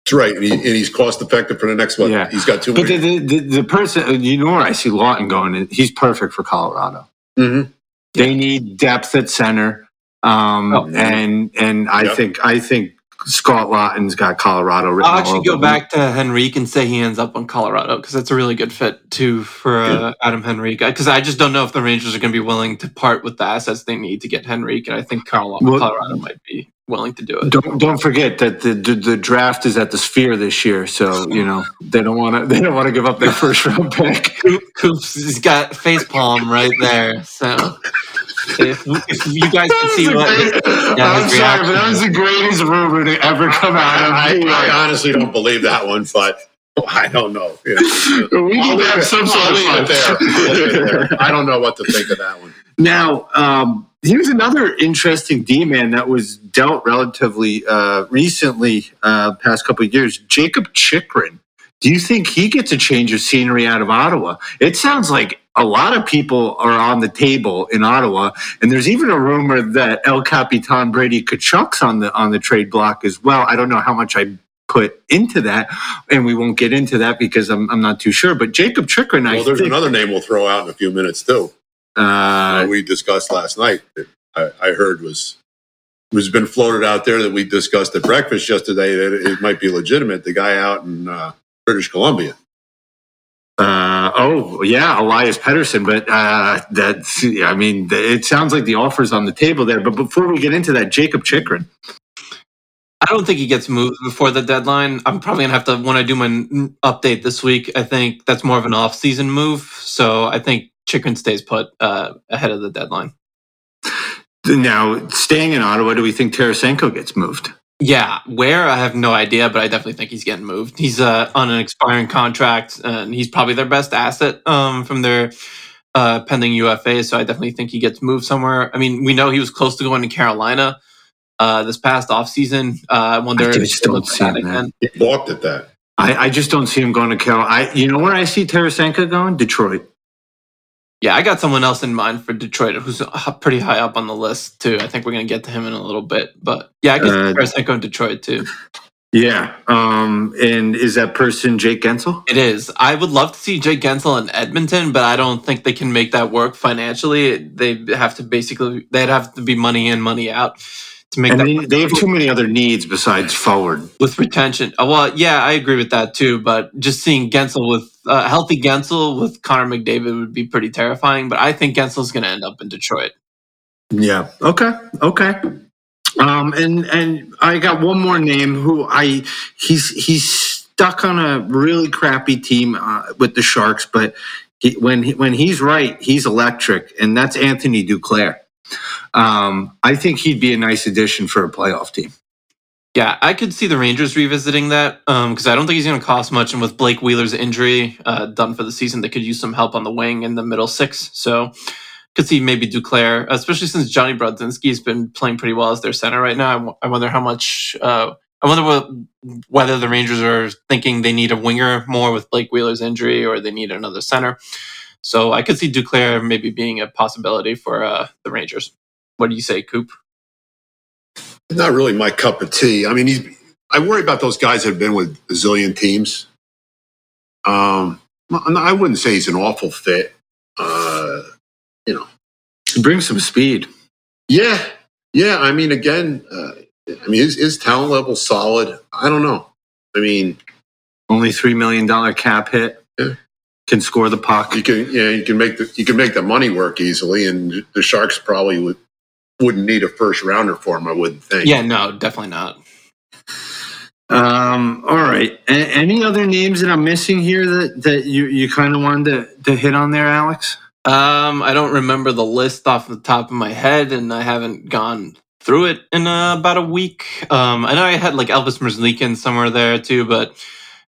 That's right, and, he, and he's cost effective for the next one. Yeah. He's got two. But the, the, the, the person, you know, where I see Lawton going, he's perfect for Colorado. Mm-hmm. They need depth at center, um, oh, and and I yep. think I think Scott Lawton's got Colorado written. I'll actually go back to Henrique and say he ends up on Colorado because that's a really good fit too for uh, yeah. Adam Henrique. Because I just don't know if the Rangers are going to be willing to part with the assets they need to get Henrique, and I think Colorado, well, Colorado might be willing to do it. Don't don't forget that the the, the draft is at the Sphere this year, so you know they don't want to they don't want to give up their first round pick. Coop's got facepalm right there, so. If, if you guys can see what great, yeah, I'm sorry, but that was the greatest rumor to ever come out of I, me. I, I honestly don't believe that one, but I don't know. Yeah. we I'll have some sort of there. I don't know what to think of that one. Now, um, here's another interesting D-man that was dealt relatively uh, recently, uh, past couple of years. Jacob Chikrin. Do you think he gets a change of scenery out of Ottawa? It sounds like a lot of people are on the table in Ottawa, and there's even a rumor that El Capitan Brady Tkachuk's on the on the trade block as well. I don't know how much I put into that, and we won't get into that because I'm I'm not too sure. But Jacob Chikrin, well, I there's think, another name we'll throw out in a few minutes too. Uh, uh, we discussed last night. That I, I heard was was been floated out there that we discussed at breakfast yesterday that it might be legitimate. The guy out in uh, British Columbia. Uh, oh, yeah, Elias Pettersson. But uh, that's, I mean, it sounds like the offer's on the table there. But before we get into that, Jacob Chikrin. I don't think he gets moved before the deadline. I'm probably going to have to, when I do my update this week, I think that's more of an off-season move. So I think Chikrin stays put uh, ahead of the deadline. Now, staying in Ottawa, do we think Tarasenko gets moved? Yeah, where I have no idea, but I definitely think he's getting moved. He's uh, on an expiring contract, and he's probably their best asset um, from their uh, pending U F A. So I definitely think he gets moved somewhere. I mean, we know he was close to going to Carolina uh, this past offseason. Uh, I wonder I if he looks at again. He balked at that. I, I just don't see him going to Carolina. You know where I see Tarasenko going? Detroit. Yeah, I got someone else in mind for Detroit who's pretty high up on the list, too. I think we're going to get to him in a little bit. But, yeah, I guess uh, Tarasenko in Detroit, too. Yeah. Um, and is that person Jake Guentzel? It is. I would love to see Jake Guentzel in Edmonton, but I don't think they can make that work financially. They have to basically – they'd have to be money in, money out to make and that they, work. They have too many other needs besides forward. With retention. Well, yeah, I agree with that, too. But just seeing Guentzel with – Uh, healthy Guentzel with Connor McDavid would be pretty terrifying, but I think Gensel's going to end up in Detroit. Yeah. Okay. Okay. Um, and and I got one more name who I he's he's stuck on a really crappy team uh, with the Sharks, but he, when he, when he's right, he's electric, and that's Anthony Duclair. Um, I think he'd be a nice addition for a playoff team. Yeah, I could see the Rangers revisiting that because um, I don't think he's going to cost much. And with Blake Wheeler's injury uh, done for the season, they could use some help on the wing in the middle six. So could see maybe Duclair, especially since Johnny Brodzinski has been playing pretty well as their center right now. I, w- I wonder how much uh, I wonder what, whether the Rangers are thinking they need a winger more with Blake Wheeler's injury, or they need another center. So I could see Duclair maybe being a possibility for uh, the Rangers. What do you say, Coop? Not really my cup of tea. I mean, he's, I worry about those guys that have been with a zillion teams. Um, I wouldn't say he's an awful fit. Uh, you know, he brings some speed. Yeah, yeah. I mean, again, uh, I mean, his, his talent level's solid. I don't know. I mean, only three million dollar cap hit. Yeah. Can score the puck. You can, yeah. You can make the you can make the money work easily, and the Sharks probably would wouldn't need a first rounder for him. I wouldn't think. Yeah, no, definitely not. Um, all right. A- any other names that I'm missing here that, that you, you kind of wanted to, to hit on there, Alex? Um, I don't remember the list off the top of my head, and I haven't gone through it in uh, about a week. Um, I know I had like Elvis Merzlikins somewhere there too, but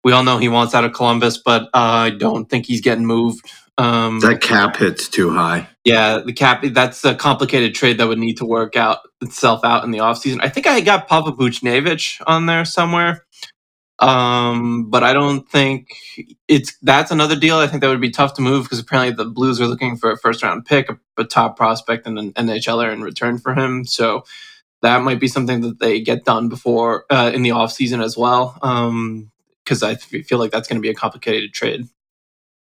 we all know he wants out of Columbus, but uh, I don't think he's getting moved. Um, that cap hit's too high. Yeah, the cap, that's a complicated trade that would need to work out itself out in the offseason. I think I got Pavel Buchnevich on there somewhere. Um, but I don't think it's that's another deal. I think that would be tough to move because apparently the Blues are looking for a first round pick, a, a top prospect, and an N H L er in return for him. So that might be something that they get done before uh, in the offseason as well. Um, because I th- feel like that's going to be a complicated trade.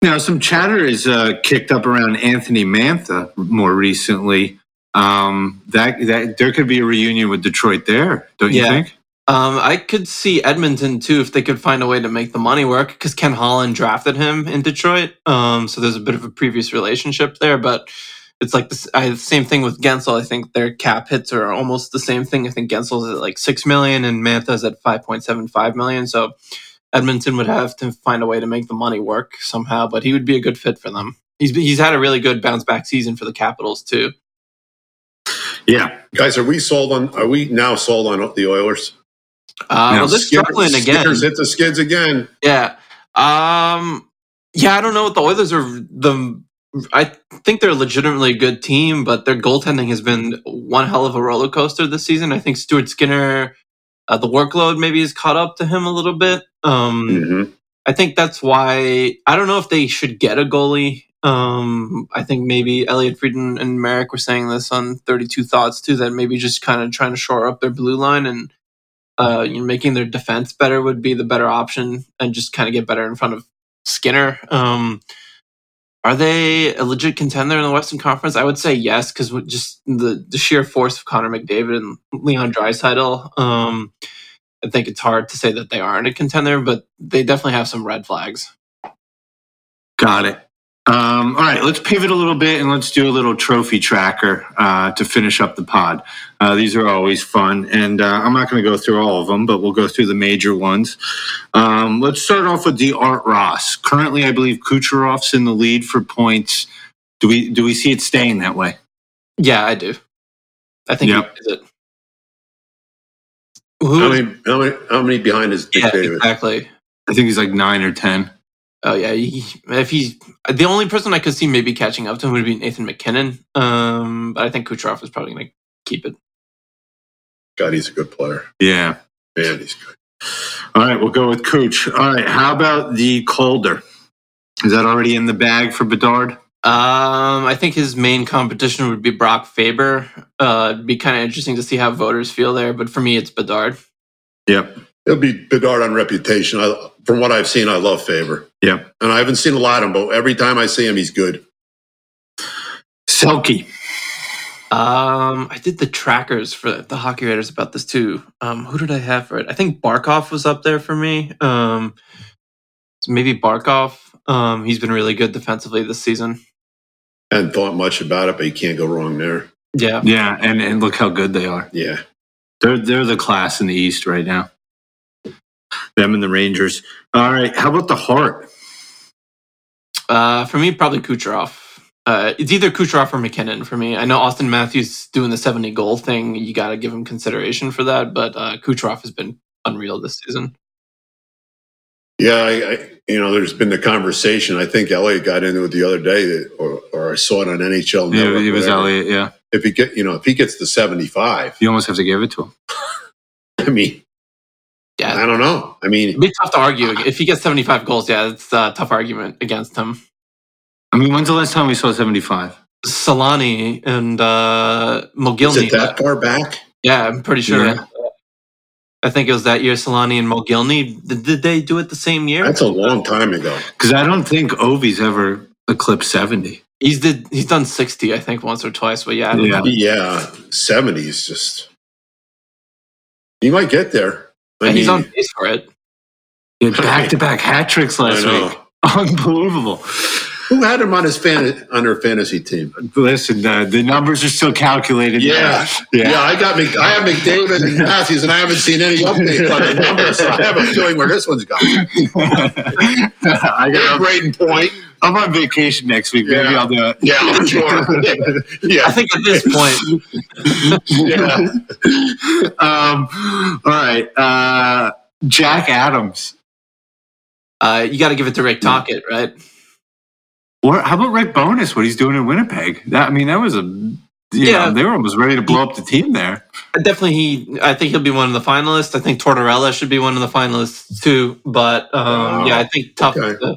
Now, some chatter is uh, kicked up around Anthony Mantha more recently. Um, that that there could be a reunion with Detroit there, don't you yeah. think? Um, I could see Edmonton, too, if they could find a way to make the money work, because Ken Holland drafted him in Detroit. Um, so there's a bit of a previous relationship there, but it's like the I, same thing with Guentzel. I think their cap hits are almost the same thing. I think Guentzel's at like six million dollars and Mantha's at five point seven five million dollars. So Edmonton would have to find a way to make the money work somehow, but he would be a good fit for them. He's he's had a really good bounce back season for the Capitals too. Yeah, guys, are we sold on? Are we now sold on the Oilers? Uh, no. Well, they're Skip, struggling again. Skippers hit the skids again. Yeah, um, yeah. I don't know what the Oilers are. The I think they're legitimately a good team, but their goaltending has been one hell of a roller coaster this season. I think Stuart Skinner. Uh, the workload maybe has caught up to him a little bit. Um, mm-hmm. I think that's why I don't know if they should get a goalie. Um, I think maybe Elliott Friedman and Merrick were saying this on thirty-two Thoughts too, that maybe just kind of trying to shore up their blue line and uh, you know, making their defense better would be the better option, and just kind of get better in front of Skinner. Um, are they a legit contender in the Western Conference? I would say yes, because just the, the sheer force of Connor McDavid and Leon Draisaitl, um, I think it's hard to say that they aren't a contender, but they definitely have some red flags. Got it. Um, all right, let's pivot a little bit and let's do a little trophy tracker uh, to finish up the pod. Uh, these are always fun, and uh, I'm not going to go through all of them, but we'll go through the major ones. Um, let's start off with the Art Ross. Currently, I believe Kucherov's in the lead for points. Do we do we see it staying that way? Yeah, I do. I think yep. he does it. How many, how many? How many behind is Dick yeah, David? Exactly. I think he's like nine or ten. Oh yeah, he, if he's the only person I could see maybe catching up to him would be Nathan McKinnon. Um, but I think Kucherov is probably going to keep it. God, he's a good player. Yeah, man, he's good. All right, we'll go with Kuch. All right, how about the Calder? Is that already in the bag for Bedard? Um, I think his main competition would be Brock Faber. Uh, it'd be kind of interesting to see how voters feel there, but for me, it's Bedard. Yep. It'll be Bedard on reputation. I, from what I've seen, I love Faber. Yeah. And I haven't seen a lot of him, but every time I see him, he's good. Selke. Um, I did the trackers for the Hockey Writers about this too. Um, who did I have for it? I think Barkov was up there for me. Um, so maybe Barkov. Um, he's been really good defensively this season. I hadn't thought much about it, but you can't go wrong there. Yeah. Yeah, and, and look how good they are. Yeah. They're, they're the class in the East right now. Them and the Rangers. All right. How about the Hart? Uh, for me, probably Kucherov. Uh, it's either Kucherov or McKinnon for me. I know Austin Matthews doing the seventy-goal thing. You got to give him consideration for that. But uh, Kucherov has been unreal this season. Yeah, I, I, you know, there's been the conversation. I think Elliott got into it the other day, that, or, or I saw it on N H L Network. Yeah, it was Elliott. Yeah. If he get, you know, if he gets the seventy-five, you almost have to give it to him. I mean. Yeah, I don't know. I mean, it'd be tough to argue if he gets seventy-five goals. Yeah, it's a tough argument against him. I mean, when's the last time we saw seventy-five? Selani and uh, Mogilny. Is it that far back? Yeah, I'm pretty sure. Yeah. I think it was that year. Selani and Mogilny. Did, did they do it the same year? That's a long time ago. Because I don't think Ovi's ever eclipsed seventy. He's did. He's done sixty, I think, once or twice. But yeah, I don't yeah. know. Yeah, seventy is just. He might get there. I and mean, he's on pace for it. Back-to-back hat tricks last week. Unbelievable. Who had him on his fan on her fantasy team? Listen, uh, the numbers are still calculated. Yeah, yeah. yeah. I got Mc, I have McDavid and Matthews, and I haven't seen any updates on the numbers. So I have a feeling where this one's going. I got a Braden Point. I'm on vacation next week. Maybe yeah. I'll do it. Yeah, I'm sure. yeah. I think at this point. yeah. Um, all right. Uh, Jack Adams. Uh, you got to give it to Rick Tockett, right? Or how about Rick Bonus, what he's doing in Winnipeg? That, I mean, that was a... Yeah, know, they were almost ready to blow up the team there. Definitely, he. I think he'll be one of the finalists. I think Tortorella should be one of the finalists, too. But, um, uh, yeah, I think tough... Okay. To,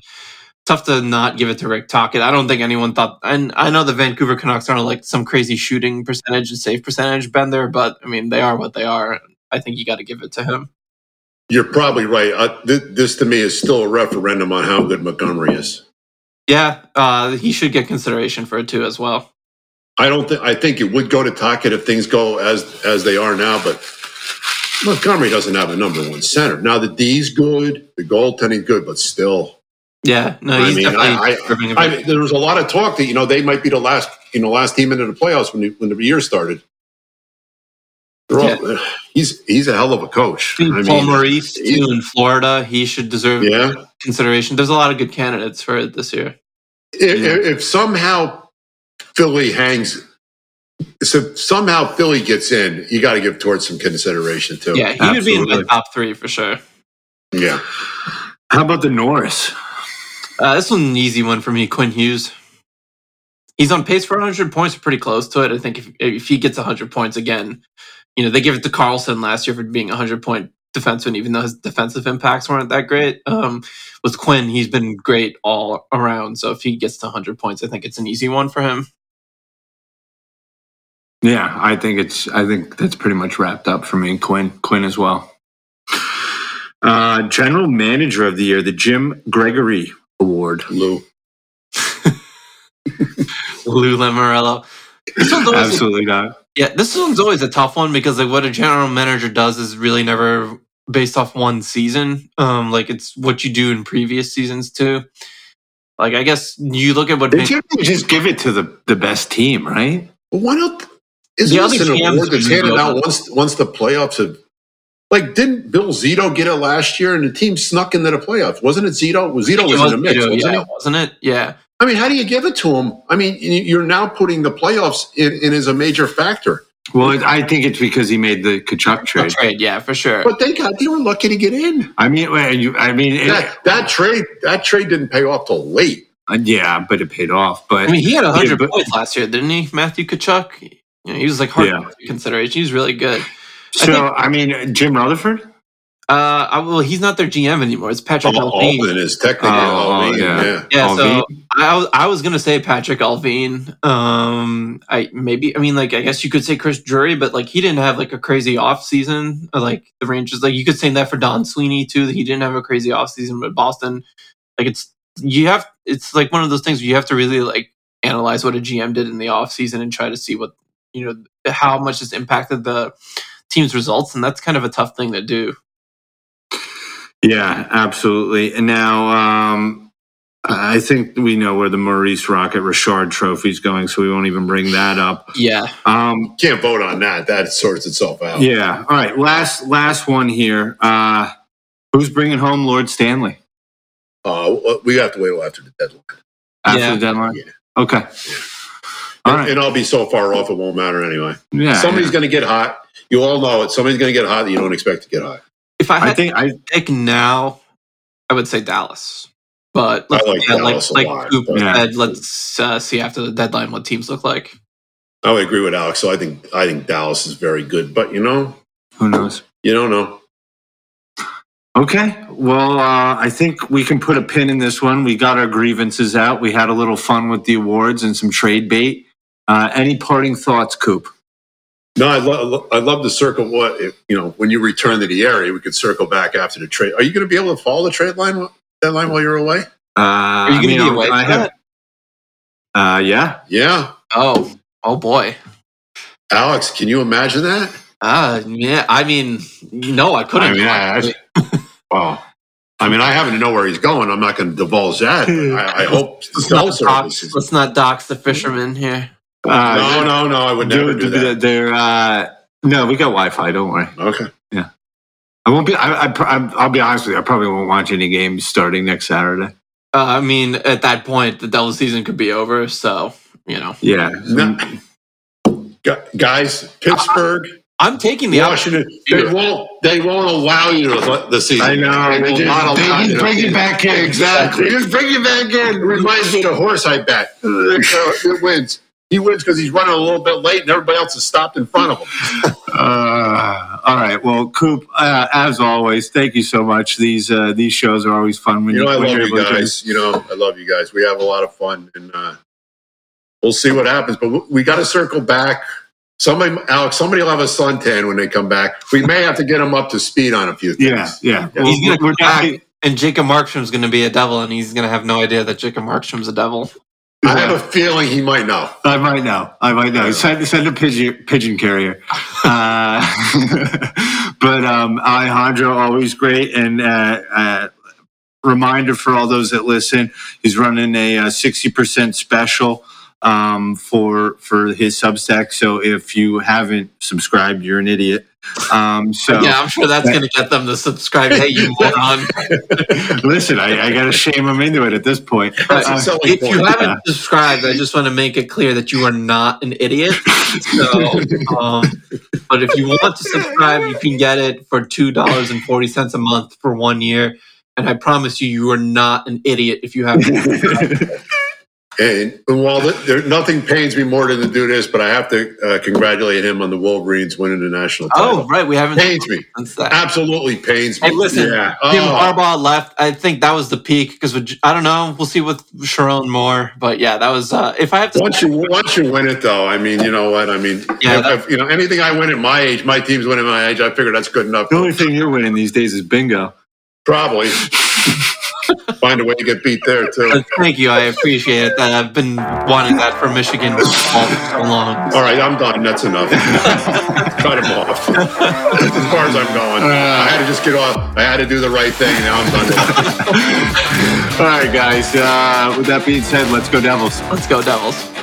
Tough to not give it to Rick Tockett. I don't think anyone thought... And I know the Vancouver Canucks aren't like some crazy shooting percentage and save percentage bender, but, I mean, they are what they are. I think you got to give it to him. You're probably right. Uh, th- this, to me, is still a referendum on how good Montgomery is. Yeah, uh, he should get consideration for it, too, as well. I don't think... I think it would go to Tockett if things go as as they are now, but Montgomery doesn't have a number one center. Now, the D's good, the goaltending good, but still... Yeah, no, he's I mean, definitely. I, I, I, I, there was a lot of talk that you know they might be the last, you know, last team into the playoffs when the, when the year started. Yeah. All, he's he's a hell of a coach. I mean, Paul Maurice too in Florida, he should deserve yeah. consideration. There's a lot of good candidates for it this year. If, yeah. if somehow Philly hangs, so somehow Philly gets in, you got to give Torts some consideration too. Yeah, he Absolutely. would be in the top three for sure. Yeah. How about the Norris? Uh, this one's an easy one for me, Quinn Hughes. He's on pace for one hundred points, pretty close to it. I think if, if he gets one hundred points again, you know, they gave it to Karlsson last year for being a one hundred point defenseman, even though his defensive impacts weren't that great. Um, with Quinn, he's been great all around, so if he gets to one hundred points, I think it's an easy one for him. Yeah, I think it's. I think that's pretty much wrapped up for me, Quinn, Quinn as well. Uh, General Manager of the Year, the Jim Gregory Award. Lou. Lou Lemarello. Absolutely a, not. Yeah, this one's always a tough one because like what a general manager does is really never based off one season. Um, like it's what you do in previous seasons too. Like I guess you look at what they man- just give it to the, the best team, right? Well, why not? Is yeah, this an award that's handed out once once the playoffs have? Like, didn't Bill Zito get it last year and the team snuck into the playoffs? Wasn't it Zito? Was Zito was in the mix, Zito, wasn't yeah, it? Wasn't it? Yeah. I mean, how do you give it to him? I mean, you're now putting the playoffs in, in as a major factor. Well, I think it's because he made the Kachuk trade. trade. Yeah, for sure. But they got they were lucky to get in. I mean, you, I mean that, it, that trade that trade didn't pay off till late. Uh, yeah, but it paid off. But I mean, he had one hundred yeah, but, points last year, didn't he, Matthew Kachuk? You know, he was like hard yeah. consideration. He was really good. So, I, think, I mean, Jim Rutherford? Uh, well, he's not their G M anymore. It's Patrick oh, Alvin. Alvin is technically oh, Alvin. Yeah, yeah. yeah Alvin. So I was, I was going to say Patrick Alvin. Um, I maybe, I mean, like, I guess you could say Chris Drury, but, like, he didn't have, like, a crazy offseason. Like, the Rangers, like, you could say that for Don Sweeney, too, that he didn't have a crazy offseason with Boston. Like, it's, you have, it's, like, one of those things where you have to really, like, analyze what a G M did in the offseason and try to see what, you know, how much it's impacted the team's results, and that's kind of a tough thing to do. Yeah, absolutely. And now um, I think we know where the Maurice Rocket Richard Trophy is going, so we won't even bring that up. Yeah, um, can't vote on that. That sorts itself out. Yeah. All right. Last last one here. Uh, who's bringing home Lord Stanley? Uh, we have to wait till after the deadline. After yeah. the deadline. Yeah. Okay. Yeah. All right. And I'll be so far off it won't matter anyway. Yeah. Somebody's yeah. going to get hot. You all know it. Somebody's going to get hot that you don't expect to get hot. If I had I think to I, pick now, I would say Dallas. But let's, I like yeah, Dallas like, a like lot, Cooper yeah. said, let's uh, see after the deadline what teams look like. I would agree with Alex. So I think I think Dallas is very good. But, you know, who knows? You don't know. Okay. Well, uh, I think we can put a pin in this one. We got our grievances out. We had a little fun with the awards and some trade bait. Uh, any parting thoughts, Coop? No, I'd, lo- I'd love to circle what, if, you know, when you return to the area, we could circle back after the trade. Are you going to be able to follow the trade line deadline while you're away? Uh, Are you going to be away I have, uh, yeah. Yeah. Oh, oh boy. Alex, can you imagine that? Uh, yeah. I mean, no, I couldn't. I mean, I, I, well, I mean, I happen to know where he's going. I'm not going to divulge that. I, I hope. Let's not, dox, let's not dox the fisherman here. Uh, no, no, no. I would never do, do that. They're, uh, no, we got Wi-Fi. Don't worry. Okay. Yeah. I won't be, I, I, I, I'll be honest with you. I probably won't watch any games starting next Saturday. Uh, I mean, at that point, the double season could be over. So, you know. Yeah. No. Guys, Pittsburgh. Uh, I'm taking the Washington. They won't. They won't allow you to let the season. I know. They, they, will not allow they just bring it back in. Exactly. They just bring it back in. Reminds me of the horse I bet. It wins. He wins because he's running a little bit late, and everybody else is stopped in front of him. uh, all right. Well, Coop, uh, as always, thank you so much. These uh, these shows are always fun. When you know, you, I love you guys. To... You know, I love you guys. We have a lot of fun, and uh, we'll see what happens. But we, we got to circle back. Somebody, Alex, somebody will have a suntan when they come back. We may have to get him up to speed on a few things. Yeah, yeah. yeah. Well, he's gonna come back, and Jacob Markstrom's going to be a devil, and he's going to have no idea that Jacob Markstrom's a devil. I have a feeling he might know. I might know. I might know. Send, send a pigeon, pigeon carrier. Uh, but um, Alejandro, always great. And uh, uh, reminder for all those that listen, he's running a uh, sixty percent special um, for for his Substack. So if you haven't subscribed, you're an idiot. Um, so yeah, I'm sure that's that, going to get them to subscribe. Hey, you moron! Listen, I, I got to shame them into it at this point. That's uh, so if important. You haven't yeah. subscribed, I just want to make it clear that you are not an idiot. So, um, but if you want to subscribe, you can get it for two dollars and forty cents a month for one year, and I promise you, you are not an idiot if you haven't. And, and while the, there, nothing pains me more than to do this, but I have to uh, congratulate him on the Wolverines winning the national title. Oh, right. We haven't. Pains me. Absolutely pains me. Hey, listen, yeah. Jim oh. Harbaugh left. I think that was the peak because I don't know. We'll see with Sharon Moore. But yeah, that was, uh, if I have to. Once you, once you win it, though, I mean, you know what? I mean, yeah, if, if, you know, anything I win at my age, my team's winning at my age, I figure that's good enough. The only thing you're winning these days is bingo. Probably. Find a way to get beat there too. Thank you, I appreciate it. I've been wanting that for Michigan all so long. All right, I'm done. That's enough. Cut him off. As far as I'm going, uh, I had to just get off. I had to do the right thing. Now I'm done. All right, guys. Uh, with that being said, let's go Devils. Let's go Devils.